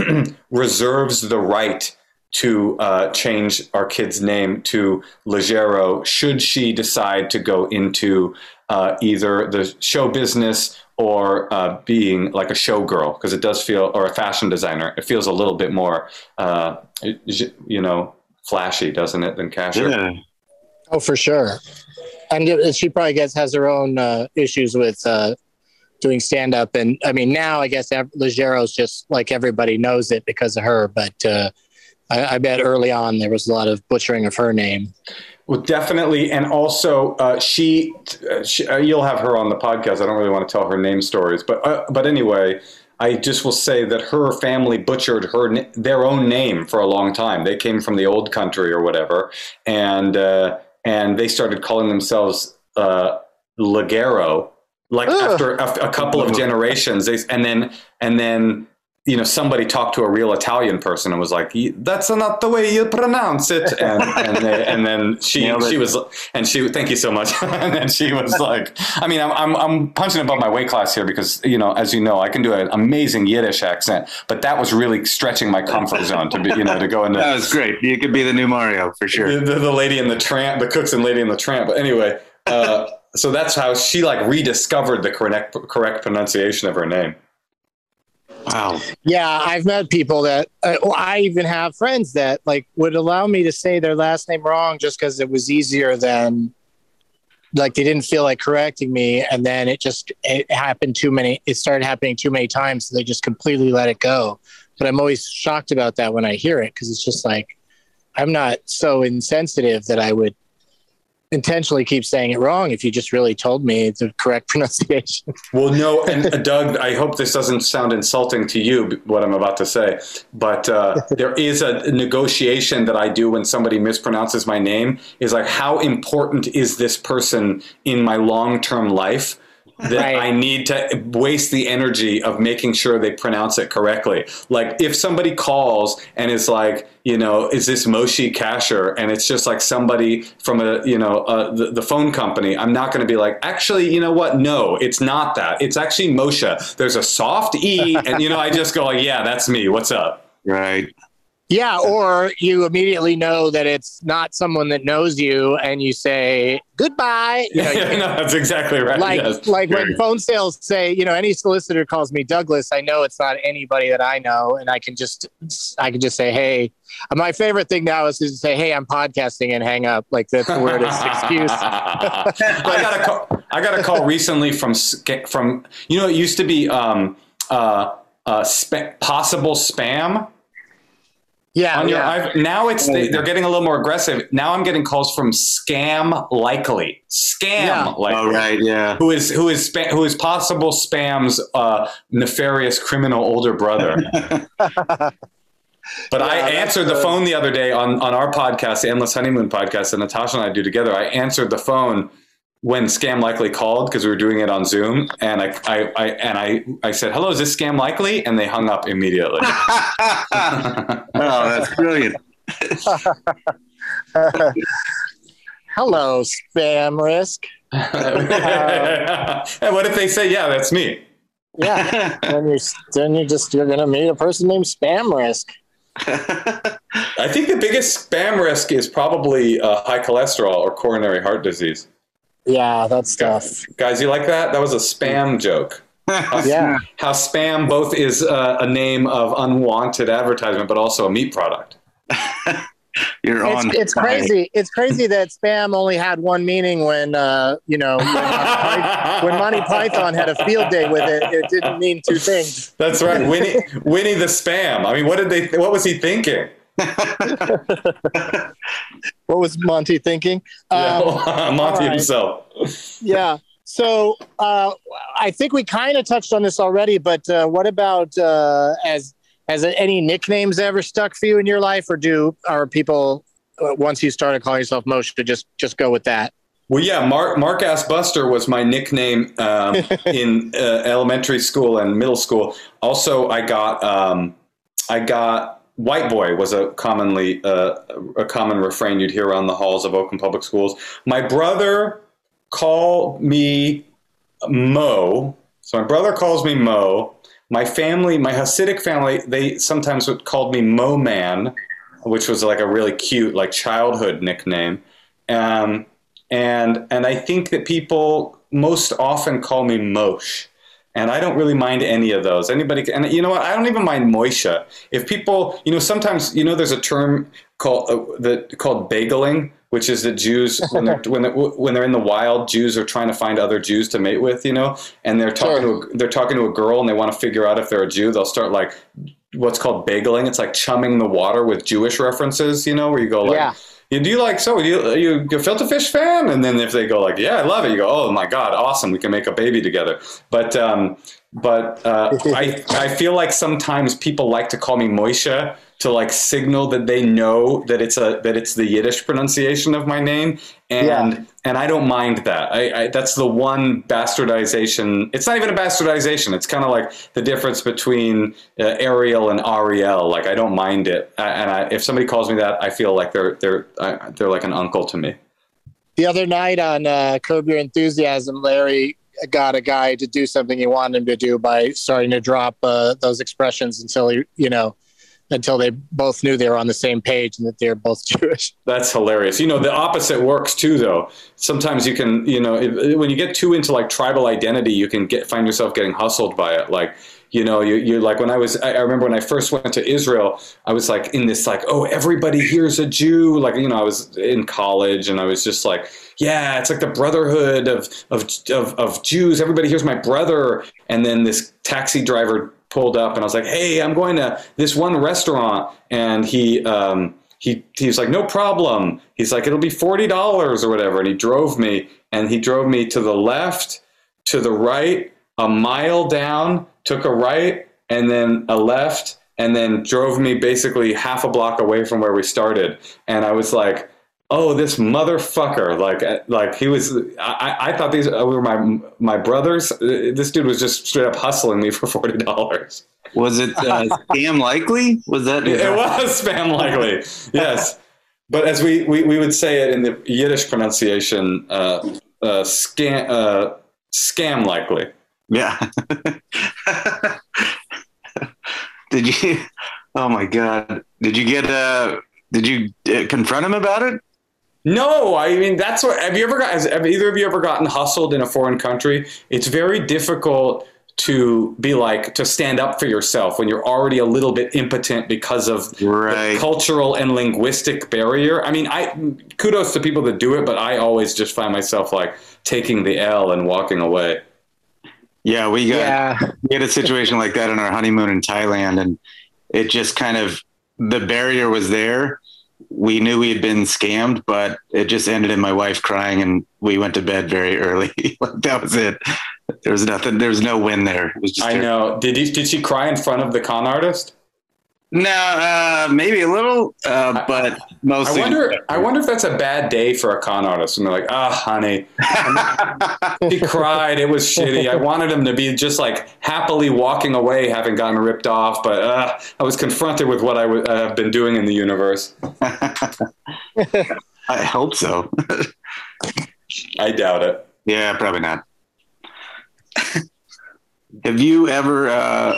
reserves the right to change our kid's name to Leggero should she decide to go into either the show business or being like a showgirl, because it does feel, or a fashion designer, it feels a little bit more, flashy, doesn't it, than Kasher? Yeah. Oh, for sure. And she probably has her own issues with doing stand-up. And I mean, now I guess Leggero's just like everybody knows it because of her. But I bet early on there was a lot of butchering of her name. Well, definitely. And also she you'll have her on the podcast. I don't really want to tell her name stories, but anyway, I just will say that her family butchered their own name for a long time. They came from the old country or whatever. And they started calling themselves Leggero, like after a couple of generations. And then, you know, somebody talked to a real Italian person and was like, "That's not the way you pronounce it." And then she was, "Thank you so much." And then she was like, I mean, I'm punching above my weight class here because, you know, as you know, I can do an amazing Yiddish accent, but that was really stretching my comfort zone to be, you know, to go into. That was great. You could be the new Mario for sure. The lady in the tramp, the cooks and lady in the tramp. But anyway, so that's how she like rediscovered the correct pronunciation of her name. Wow. Yeah, I've met people that I even have friends that like would allow me to say their last name wrong just because it was easier than like they didn't feel like correcting me. And then it started happening too many times. So they just completely let it go. But I'm always shocked about that when I hear it because it's just like I'm not so insensitive that I would intentionally keep saying it wrong if you just really told me the correct pronunciation. Well, no, and Doug, I hope this doesn't sound insulting to you, what I'm about to say, but there is a negotiation that I do when somebody mispronounces my name is like, how important is this person in my long-term life? That I need to waste the energy of making sure they pronounce it correctly. Like if somebody calls and is like, you know, is this Moshe Kasher? And it's just like somebody from the phone company. I'm not going to be like, actually, you know what? No, it's not that. It's actually Moshe. There's a soft E, and you know, I just go like, yeah, that's me. What's up? Right. Yeah, or you immediately know that it's not someone that knows you, and you say goodbye. You know, no, that's exactly right. When phone sales say, you know, any solicitor calls me Douglas, I know it's not anybody that I know, and I can just say, hey. My favorite thing now is to say, hey, I'm podcasting and hang up. Like that's the weirdest excuse. I got a call recently from you know, it used to be possible spam. Yeah. Now they're getting a little more aggressive. Now I'm getting calls from Scam Likely. Oh, right. Yeah. Who is possible Spam's nefarious criminal older brother. But yeah, I answered the phone the other day on our podcast, the Endless Honeymoon podcast that Natasha and I do together. I answered the phone when Scam Likely called because we were doing it on Zoom, and I said, hello, is this Scam Likely? And they hung up immediately. Oh, that's brilliant. Hello, Spam Risk. And what if they say, yeah, that's me? Yeah. Then you're going to meet a person named Spam Risk. I think the biggest Spam Risk is probably high cholesterol or coronary heart disease. Yeah, that's tough. Guys, you like that? That was a Spam joke. Yeah. How Spam both is a name of unwanted advertisement, but also a meat product. It's crazy. It's crazy that Spam only had one meaning when Monty Python had a field day with it. It didn't mean two things. That's right. Winnie the Spam. I mean, what was he thinking? What was Monty thinking? Monty himself. Yeah. So I think we kind of touched on this already, but what about has any nicknames ever stuck for you in your life, or are people once you started calling yourself Moshe to just go with that? Well, yeah, Mark Ass Buster was my nickname in elementary school and middle school. Also, I got. White boy was a common refrain you'd hear around the halls of Oakland Public Schools. My brother called me Mo. So my brother calls me Mo. My family, my Hasidic family, they sometimes called me Mo Man, which was like a really cute, like childhood nickname. And I think that people most often call me Moshe. And I don't really mind any of those. Anybody, and you know what? I don't even mind Moishe. If people, you know, sometimes, you know, there's a term called bageling, which is that Jews, when they're in the wild, Jews are trying to find other Jews to mate with, you know, and they're talking to a girl and they want to figure out if they're a Jew. They'll start like what's called bageling. It's like chumming the water with Jewish references, you know, where you go like, yeah. Do you like, so are you a filter fish fan? And then if they go like, yeah, I love it. You go, oh my God, awesome. We can make a baby together. But I feel like sometimes people like to call me Moishe to like signal that they know that it's the Yiddish pronunciation of my name. And I don't mind that. I that's the one bastardization. It's not even a bastardization. It's kind of like the difference between Ariel and Ariel. Like I don't mind it. If somebody calls me that, I feel like they're like an uncle to me. The other night on Curb Your Enthusiasm, Larry got a guy to do something he wanted him to do by starting to drop those expressions until they both knew they were on the same page and that they're both Jewish. That's hilarious. You know, the opposite works too, though. Sometimes you can, you know, when you get too into like tribal identity, you can find yourself getting hustled by it. Like, you know, you're like, I remember when I first went to Israel, I was like in this like, oh, everybody here's a Jew. Like, you know, I was in college and I was just like, yeah, it's like the brotherhood of Jews. Everybody here's my brother. And then this taxi driver pulled up and I was like, hey, I'm going to this one restaurant. And he's like, no problem. He's like, it'll be $40 or whatever. And he drove me to the left, to the right, a mile down, took a right and then a left, and then drove me basically half a block away from where we started. And I was like, oh, this motherfucker. Like he was, I thought these were my brothers. This dude was just straight up hustling me for $40. Was it Spam Likely? Was that? It was Spam Likely. Yes. But as we would say it in the Yiddish pronunciation, Scam Likely. Yeah. Oh my God. Did you confront him about it? No, I mean, have either of you ever gotten hustled in a foreign country? It's very difficult to be like, to stand up for yourself when you're already a little bit impotent because of the cultural and linguistic barrier. I mean, kudos to people that do it, but I always just find myself like taking the L and walking away. Yeah, we had a situation like that on our honeymoon in Thailand, and it just kind of, the barrier was there. We knew we had been scammed, but it just ended in my wife crying and we went to bed very early. Like, that was it. There was nothing. There was no win there. It was just terrible. I know. Did she cry in front of the con artist? No, maybe a little, but mostly. I wonder if that's a bad day for a con artist. And they're like, ah, oh, honey, he cried. It was shitty. I wanted him to be just like happily walking away, having gotten ripped off. But I was confronted with what I have been doing in the universe. I hope so. I doubt it. Yeah, probably not. Have you ever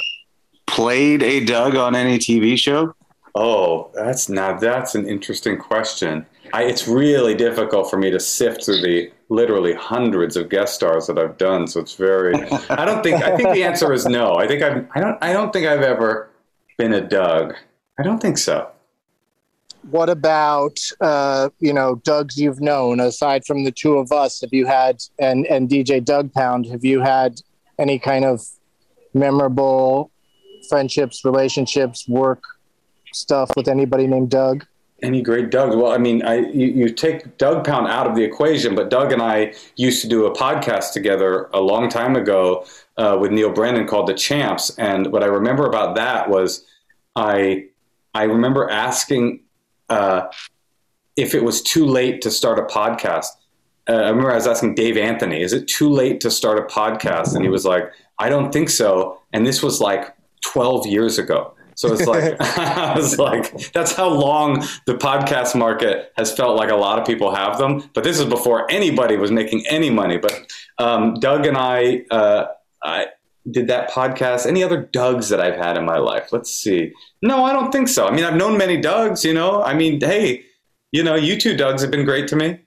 played a Doug on any TV show? Oh, that's an interesting question. It's really difficult for me to sift through the literally hundreds of guest stars that I've done. So it's very, I think the answer is no. I think I don't think I've ever been a Doug. I don't think so. What about, Dougs you've known, aside from the two of us, have you had, and DJ Doug Pound, have you had any kind of memorable friendships, relationships, work stuff with anybody named Doug? Any great Doug? Well, I mean, you take Doug Pound out of the equation, but Doug and I used to do a podcast together a long time ago with Neil Brennan called The Champs. And what I remember about that was I remember asking if it was too late to start a podcast. I remember I was asking Dave Anthony, is it too late to start a podcast? And he was like, I don't think so. And this was like 12 years ago. So it's like, I was like, that's how long the podcast market has felt like a lot of people have them. But this is before anybody was making any money. But Doug and I did that podcast. Any other Dougs that I've had in my life? Let's see. No, I don't think so. I mean, I've known many Dougs, you know. I mean, hey, you know, you two Dougs have been great to me.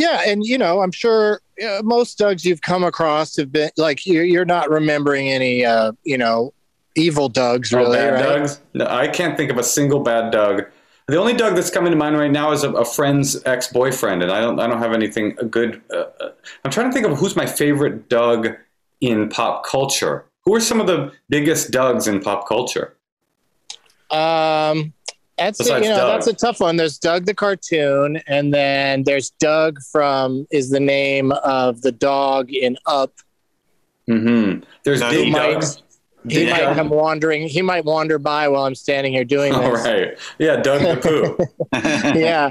Yeah, and you know, I'm sure most Dougs you've come across have been like you're not remembering any, you know, evil Dougs really. Bad right? Dougs? No, I can't think of a single bad Doug. The only Doug that's coming to mind right now is a friend's ex-boyfriend, and I don't have anything good. I'm trying to think of who's my favorite Doug in pop culture. Who are some of the biggest Dougs in pop culture? That's a tough one. There's Doug the cartoon, and then there's Doug from is the name of the dog in Up. Mm-hmm. There's D Doug. He might come wandering. He might wander by while I'm standing here doing this. All right. Yeah, Doug the Pooh. Yeah.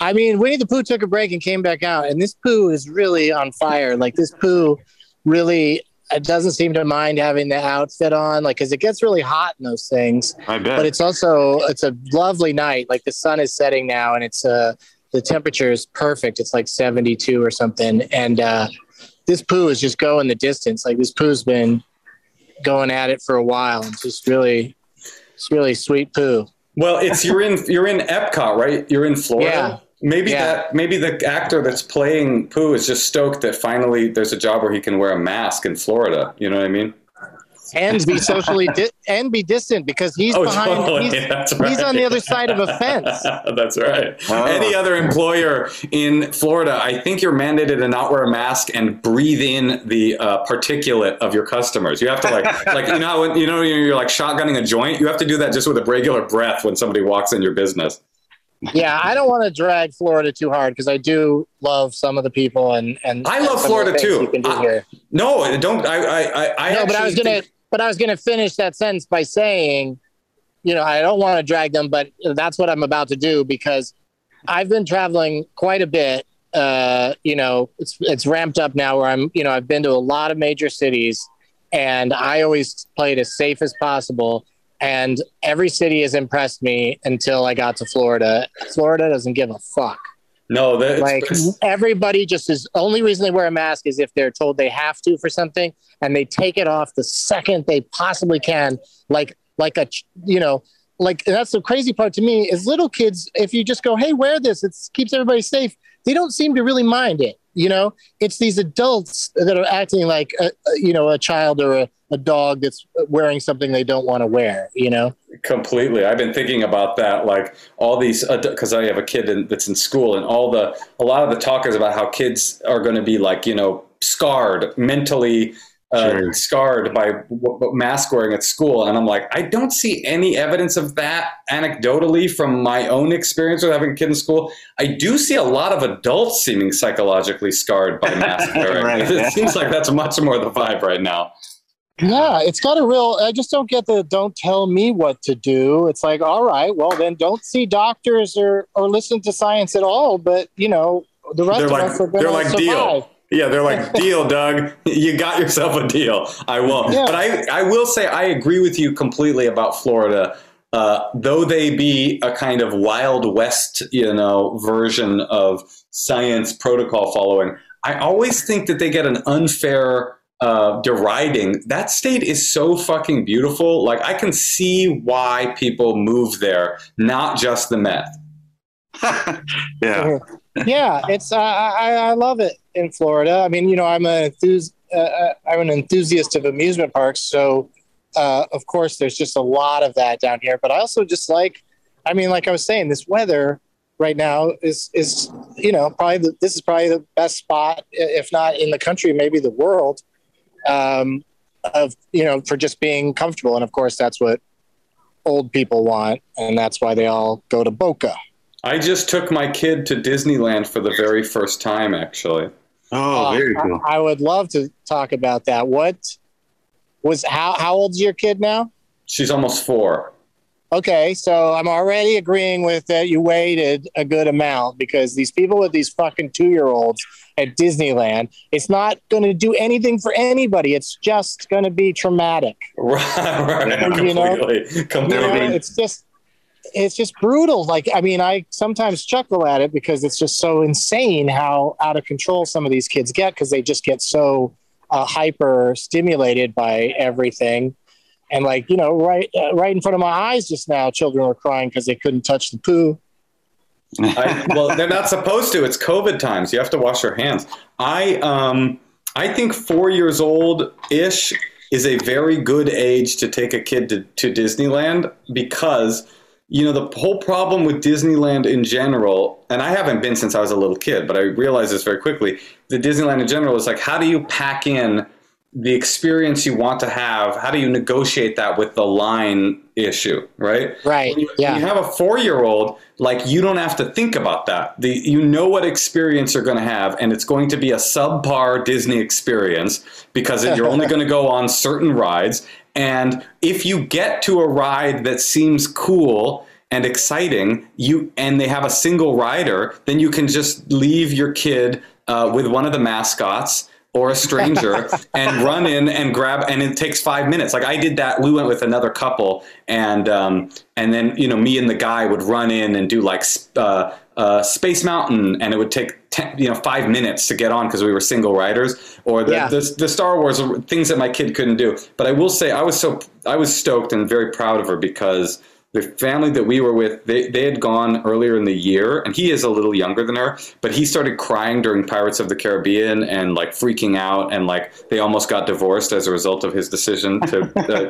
I mean, Winnie the Pooh took a break and came back out, and this Pooh is really on fire. Like, this Pooh really doesn't seem to mind having the outfit on, like, because it gets really hot in those things. I bet. But it's a lovely night. Like, the sun is setting now, and it's the temperature is perfect. It's like 72 or something. And this Pooh is just going the distance. Like, this Pooh's been going at it for a while. It's really sweet Pooh. Well, you're in Epcot, right? You're in Florida. Yeah. Maybe the actor that's playing Pooh is just stoked that finally there's a job where he can wear a mask in Florida. You know what I mean? And be socially and be distant, because he's behind. Totally. He's on the other side of a fence. That's right. Oh. Any other employer in Florida, I think you're mandated to not wear a mask and breathe in the particulate of your customers. You have to like you're like shotgunning a joint. You have to do that just with a regular breath when somebody walks in your business. Yeah, I don't want to drag Florida too hard, because I do love some of the people and I love Florida too. But I was gonna finish that sentence by saying, you know, I don't want to drag them, but that's what I'm about to do, because I've been traveling quite a bit. You know, it's ramped up now where I'm, you know, I've been to a lot of major cities, and I always play it as safe as possible. And every city has impressed me until I got to Florida. Florida doesn't give a fuck. No, everybody just is. Only reason they wear a mask is if they're told they have to for something, and they take it off the second they possibly can. That's the crazy part to me is little kids. If you just go, hey, wear this, it keeps everybody safe. They don't seem to really mind it. You know, it's these adults that are acting like a child or a dog that's wearing something they don't want to wear, you know? Completely. I've been thinking about that, like all these, because I have a kid that's in school, and a lot of the talk is about how kids are going to be like, you know, scarred, mentally scarred by mask wearing at school. And I'm like, I don't see any evidence of that anecdotally from my own experience with having a kid in school. I do see a lot of adults seeming psychologically scarred by mask wearing. Right. It seems like that's much more the vibe right now. Yeah, it's got a real, I just don't get the don't tell me what to do. It's like, all right, well then don't see doctors or listen to science at all. But, you know, the rest of us are going to survive. Deal. Yeah, they're like, deal, Doug. You got yourself a deal. I will. Yeah. But I will say I agree with you completely about Florida. Though they be a kind of Wild West, you know, version of science protocol following, I always think that they get an unfair deriding. That state is so fucking beautiful. Like, I can see why people move there, not just the meth. Yeah. Yeah. It's, I love it in Florida. I mean, you know, I'm an enthusiast of amusement parks. So, of course there's just a lot of that down here, but I also just like, I mean, like I was saying, this weather right now is, you know, this is probably the best spot, if not in the country, maybe the world. For just being comfortable. And of course, that's what old people want. And that's why they all go to Boca. I just took my kid to Disneyland for the very first time, actually. Oh, very cool. I would love to talk about that. How old's your kid now? She's almost 4. Okay. So I'm already agreeing with that. You waited a good amount, because these people with these fucking 2-year-olds at Disneyland, it's not going to do anything for anybody. It's just going to be traumatic. Right. You know? Completely. You know, it's just brutal. Like, I mean, I sometimes chuckle at it because it's just so insane how out of control some of these kids get, because they just get so hyper stimulated by everything. And like, you know, right in front of my eyes just now, children were crying because they couldn't touch the Pooh. Well, they're not supposed to. It's COVID times. You have to wash your hands. I think 4 years old-ish is a very good age to take a kid to Disneyland, because, you know, the whole problem with Disneyland in general, and I haven't been since I was a little kid, but I realized this very quickly, the Disneyland in general is like, how do you pack in the experience you want to have? How do you negotiate that with the line issue, right? Right, yeah. When you have a four-year-old, like, you don't have to think about that. You know what experience you're going to have, and it's going to be a subpar Disney experience, because you're only going to go on certain rides. And if you get to a ride that seems cool and exciting, and they have a single rider, then you can just leave your kid with one of the mascots or a stranger and run in and grab, and it takes 5 minutes. Like, I did that. We went with another couple, and then, you know, me and the guy would run in and do like Space Mountain, and it would take 5 minutes to get on because we were single riders, or the Star Wars, things that my kid couldn't do. But I will say I was stoked and very proud of her, because the family that we were with, they had gone earlier in the year, and he is a little younger than her, but he started crying during Pirates of the Caribbean and like freaking out, and like they almost got divorced as a result of his decision to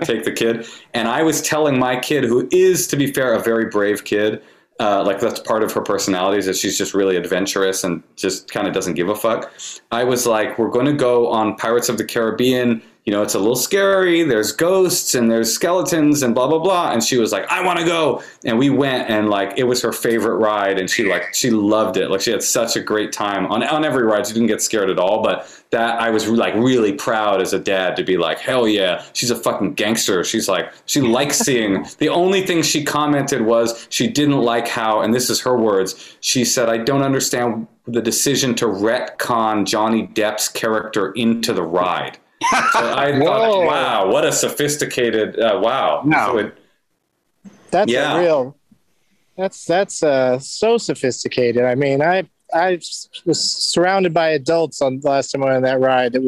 take the kid. And I was telling my kid, who is, to be fair, a very brave kid, like that's part of her personality, is that she's just really adventurous and just kind of doesn't give a fuck. I was like, we're going to go on Pirates of the Caribbean. You know, it's a little scary. There's ghosts and there's skeletons and blah, blah, blah. And she was like, I want to go. And we went, and like, it was her favorite ride. And she loved it. Like, she had such a great time on every ride. She didn't get scared at all. But that, I was like really proud as a dad to be like, hell yeah, she's a fucking gangster. She's like, she likes seeing. The only thing she commented was she didn't like how, and this is her words, she said, I don't understand the decision to retcon Johnny Depp's character into the ride. So I thought, wow, what a sophisticated, wow. No. So that's so sophisticated. I mean, I was surrounded by adults on the last time I went on that ride that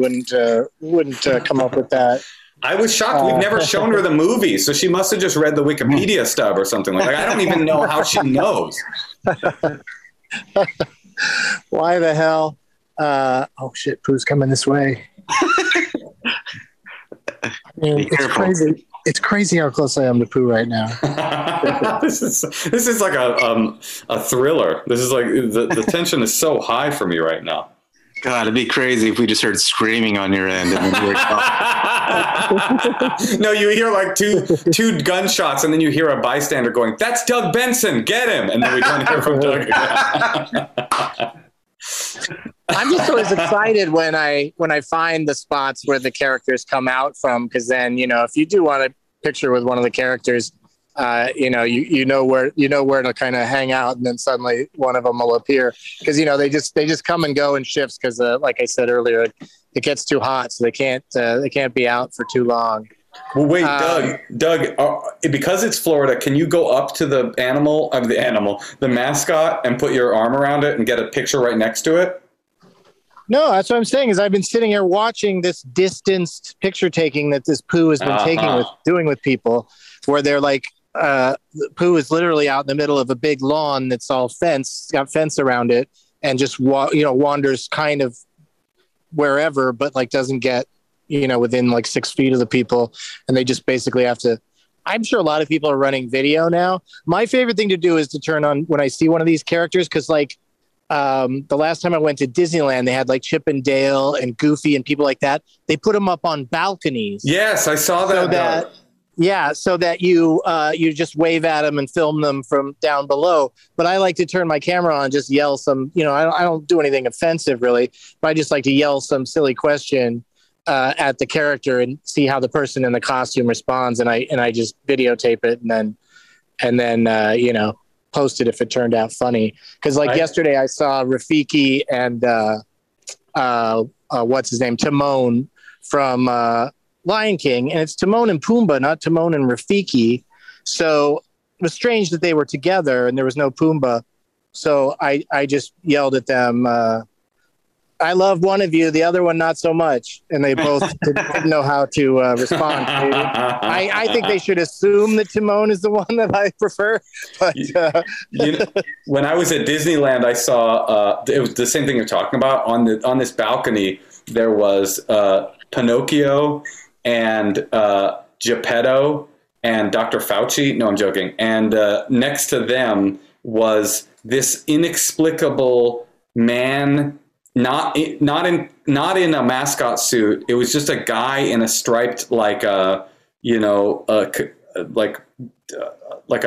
wouldn't come up with that. I was shocked. We've never shown her the movie, so she must have just read the Wikipedia stub or something. Like, I don't even know how she knows. Why the hell? Oh shit, Pooh's coming this way. I mean, it's crazy. It's crazy how close I am to Pooh right now. This is like a thriller. This is like the tension is so high for me right now. God, it'd be crazy if we just heard screaming on your end. And then No, you hear like two gunshots, and then you hear a bystander going, "That's Doug Benson. Get him!" And then we don't hear from Doug again. I'm just always excited when I find the spots where the characters come out from, because then, you know, if you do want a picture with one of the characters, you know, you know where to kind of hang out, and then suddenly one of them will appear, because, you know, they just come and go in shifts, because like I said earlier, it gets too hot, so they can't be out for too long. Well, wait, Doug, because it's Florida, can you go up to the mascot, and put your arm around it and get a picture right next to it? No, that's what I'm saying, is I've been sitting here watching this distanced picture taking that this Pooh has been doing with people, where they're like, Pooh is literally out in the middle of a big lawn that's all fenced, got fence around it, and just wanders kind of wherever, but like doesn't get, you know, within like 6 feet of the people, and they just basically have to. I'm sure a lot of people are running video now. My favorite thing to do is to turn on when I see one of these characters, because like, the last time I went to Disneyland, they had like Chip and Dale and Goofy and people like that. They put them up on balconies. Yes, I saw that. So that you just wave at them and film them from down below. But I like to turn my camera on and just yell some, you know, I don't do anything offensive really, but I just like to yell some silly question at the character and see how the person in the costume responds. And I just videotape it and then you know, posted if it turned out funny, because like yesterday I saw Rafiki and what's his name, Timon from Lion King, and it's Timon and Pumbaa, not Timon and Rafiki, so it was strange that they were together and there was no Pumbaa, so I just yelled at them I love one of you, the other one not so much, and they both didn't know how to respond. I think they should assume that Timon is the one that I prefer. But you know, when I was at Disneyland, I saw it was the same thing you're talking about. On this balcony, there was Pinocchio and Geppetto and Dr. Fauci. No, I'm joking. And next to them was this inexplicable man. Not in a mascot suit. It was just a guy in a striped, like a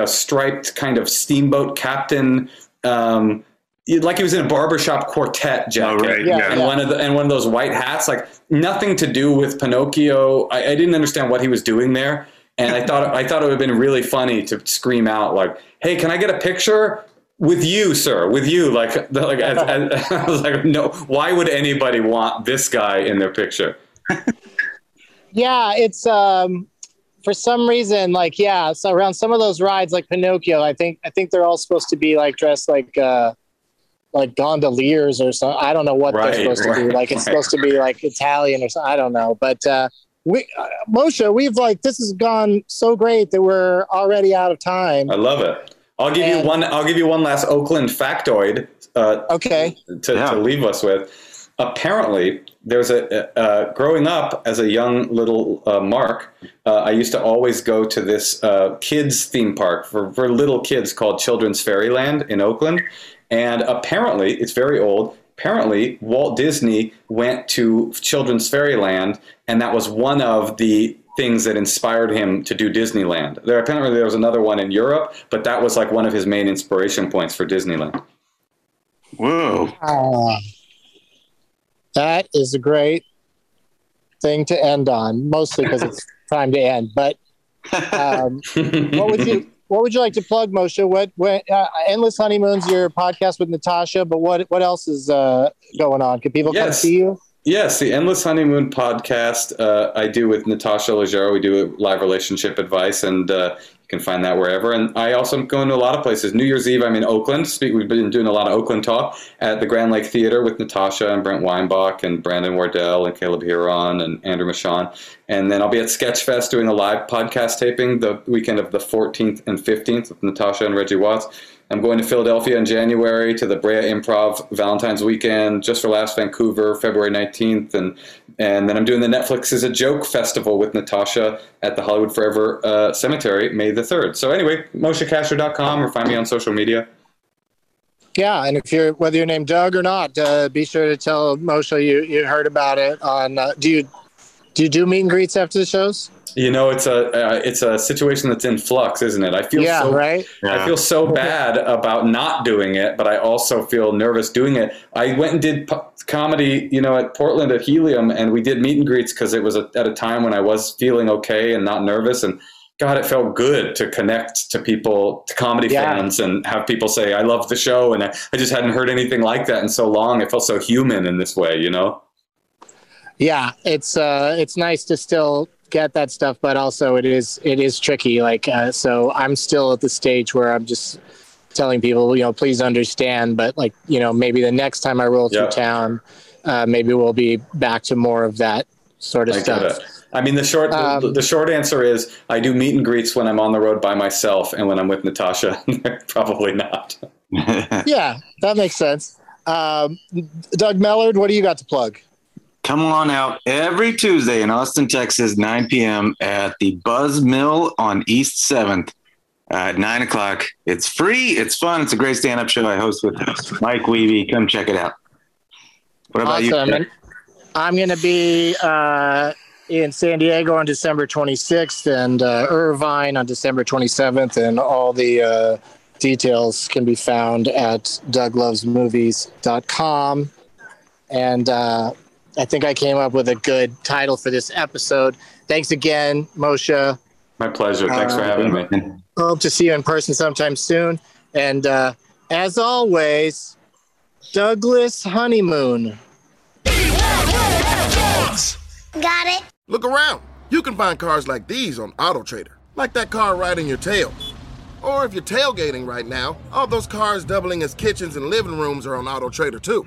striped kind of steamboat captain. Like he was in a barbershop quartet jacket. Oh, right. Yeah, and yeah. one of those white hats, like nothing to do with Pinocchio. I didn't understand what he was doing there. And I thought it would have been really funny to scream out like, "Hey, can I get a picture? With you, sir, with you." I was like, no, why would anybody want this guy in their picture? Yeah, it's for some reason, so around some of those rides, like Pinocchio, I think they're all supposed to be like dressed like gondoliers or something. I don't know what they're supposed to do. Like it's supposed to be like Italian or something. I don't know. But Moshe, we've this has gone so great that we're already out of time. I love it. I'll give you one last Oakland factoid. To leave us with. Apparently, there's growing up as a young little Mark, I used to always go to this kids theme park for little kids called Children's Fairyland in Oakland, and apparently it's very old. Apparently, Walt Disney went to Children's Fairyland, and that was one of the things that inspired him to do Disneyland. Apparently there was another one in Europe, but that was like one of his main inspiration points for Disneyland. Whoa. That is a great thing to end on, mostly because it's time to end. But what would you like to plug, Moshe? Endless Honeymoon's your podcast with Natasha, but what else is going on? Can people come see you? Yes, the Endless Honeymoon podcast I do with Natasha Leggero. We do live relationship advice, and you can find that wherever. And I also go into a lot of places. New Year's Eve, I'm in Oakland. We've been doing a lot of Oakland talk at the Grand Lake Theater with Natasha and Brent Weinbach and Brandon Wardell and Caleb Huron and Andrew Michon. And then I'll be at Sketchfest doing a live podcast taping the weekend of the 14th and 15th with Natasha and Reggie Watts. I'm going to Philadelphia in January to the Brea Improv Valentine's weekend, Just for Laughs Vancouver, February 19th. And then I'm doing the Netflix is a Joke Festival with Natasha at the Hollywood Forever Cemetery, May the 3rd. So anyway, MosheKasher.com or find me on social media. Yeah, and if whether you're named Doug or not, be sure to tell Moshe you heard about it on, do you do meet and greets after the shows? You know, it's a situation that's in flux, isn't it? I feel so bad about not doing it, but I also feel nervous doing it. I went and did comedy, at Portland at Helium, and we did meet and greets because it was at a time when I was feeling okay and not nervous. And God, it felt good to connect to people, to comedy fans, and have people say, "I love the show." And I just hadn't heard anything like that in so long. It felt so human in this way, Yeah, it's nice to still get that stuff, but also it is tricky. So I'm still at the stage where I'm just telling people, please understand. But maybe the next time I roll through town, maybe we'll be back to more of that sort of stuff. I mean, the short answer is I do meet and greets when I'm on the road by myself, and when I'm with Natasha, probably not. Yeah, that makes sense. Doug Mellard, what do you got to plug? Come on out every Tuesday in Austin, Texas, 9 p.m. at the Buzz Mill on East 7th at 9 o'clock. It's free. It's fun. It's a great stand-up show I host with Mike Weavy. Come check it out. What about you? And I'm going to be in San Diego on December 26th and Irvine on December 27th. And all the details can be found at douglovesmovies.com. And... I think I came up with a good title for this episode. Thanks again, Moshe. My pleasure. Thanks for having me. Hope to see you in person sometime soon. And as always, Douglas Honeymoon. Got it. Look around. You can find cars like these on AutoTrader, like that car riding your tail. Or if you're tailgating right now, all those cars doubling as kitchens and living rooms are on AutoTrader too.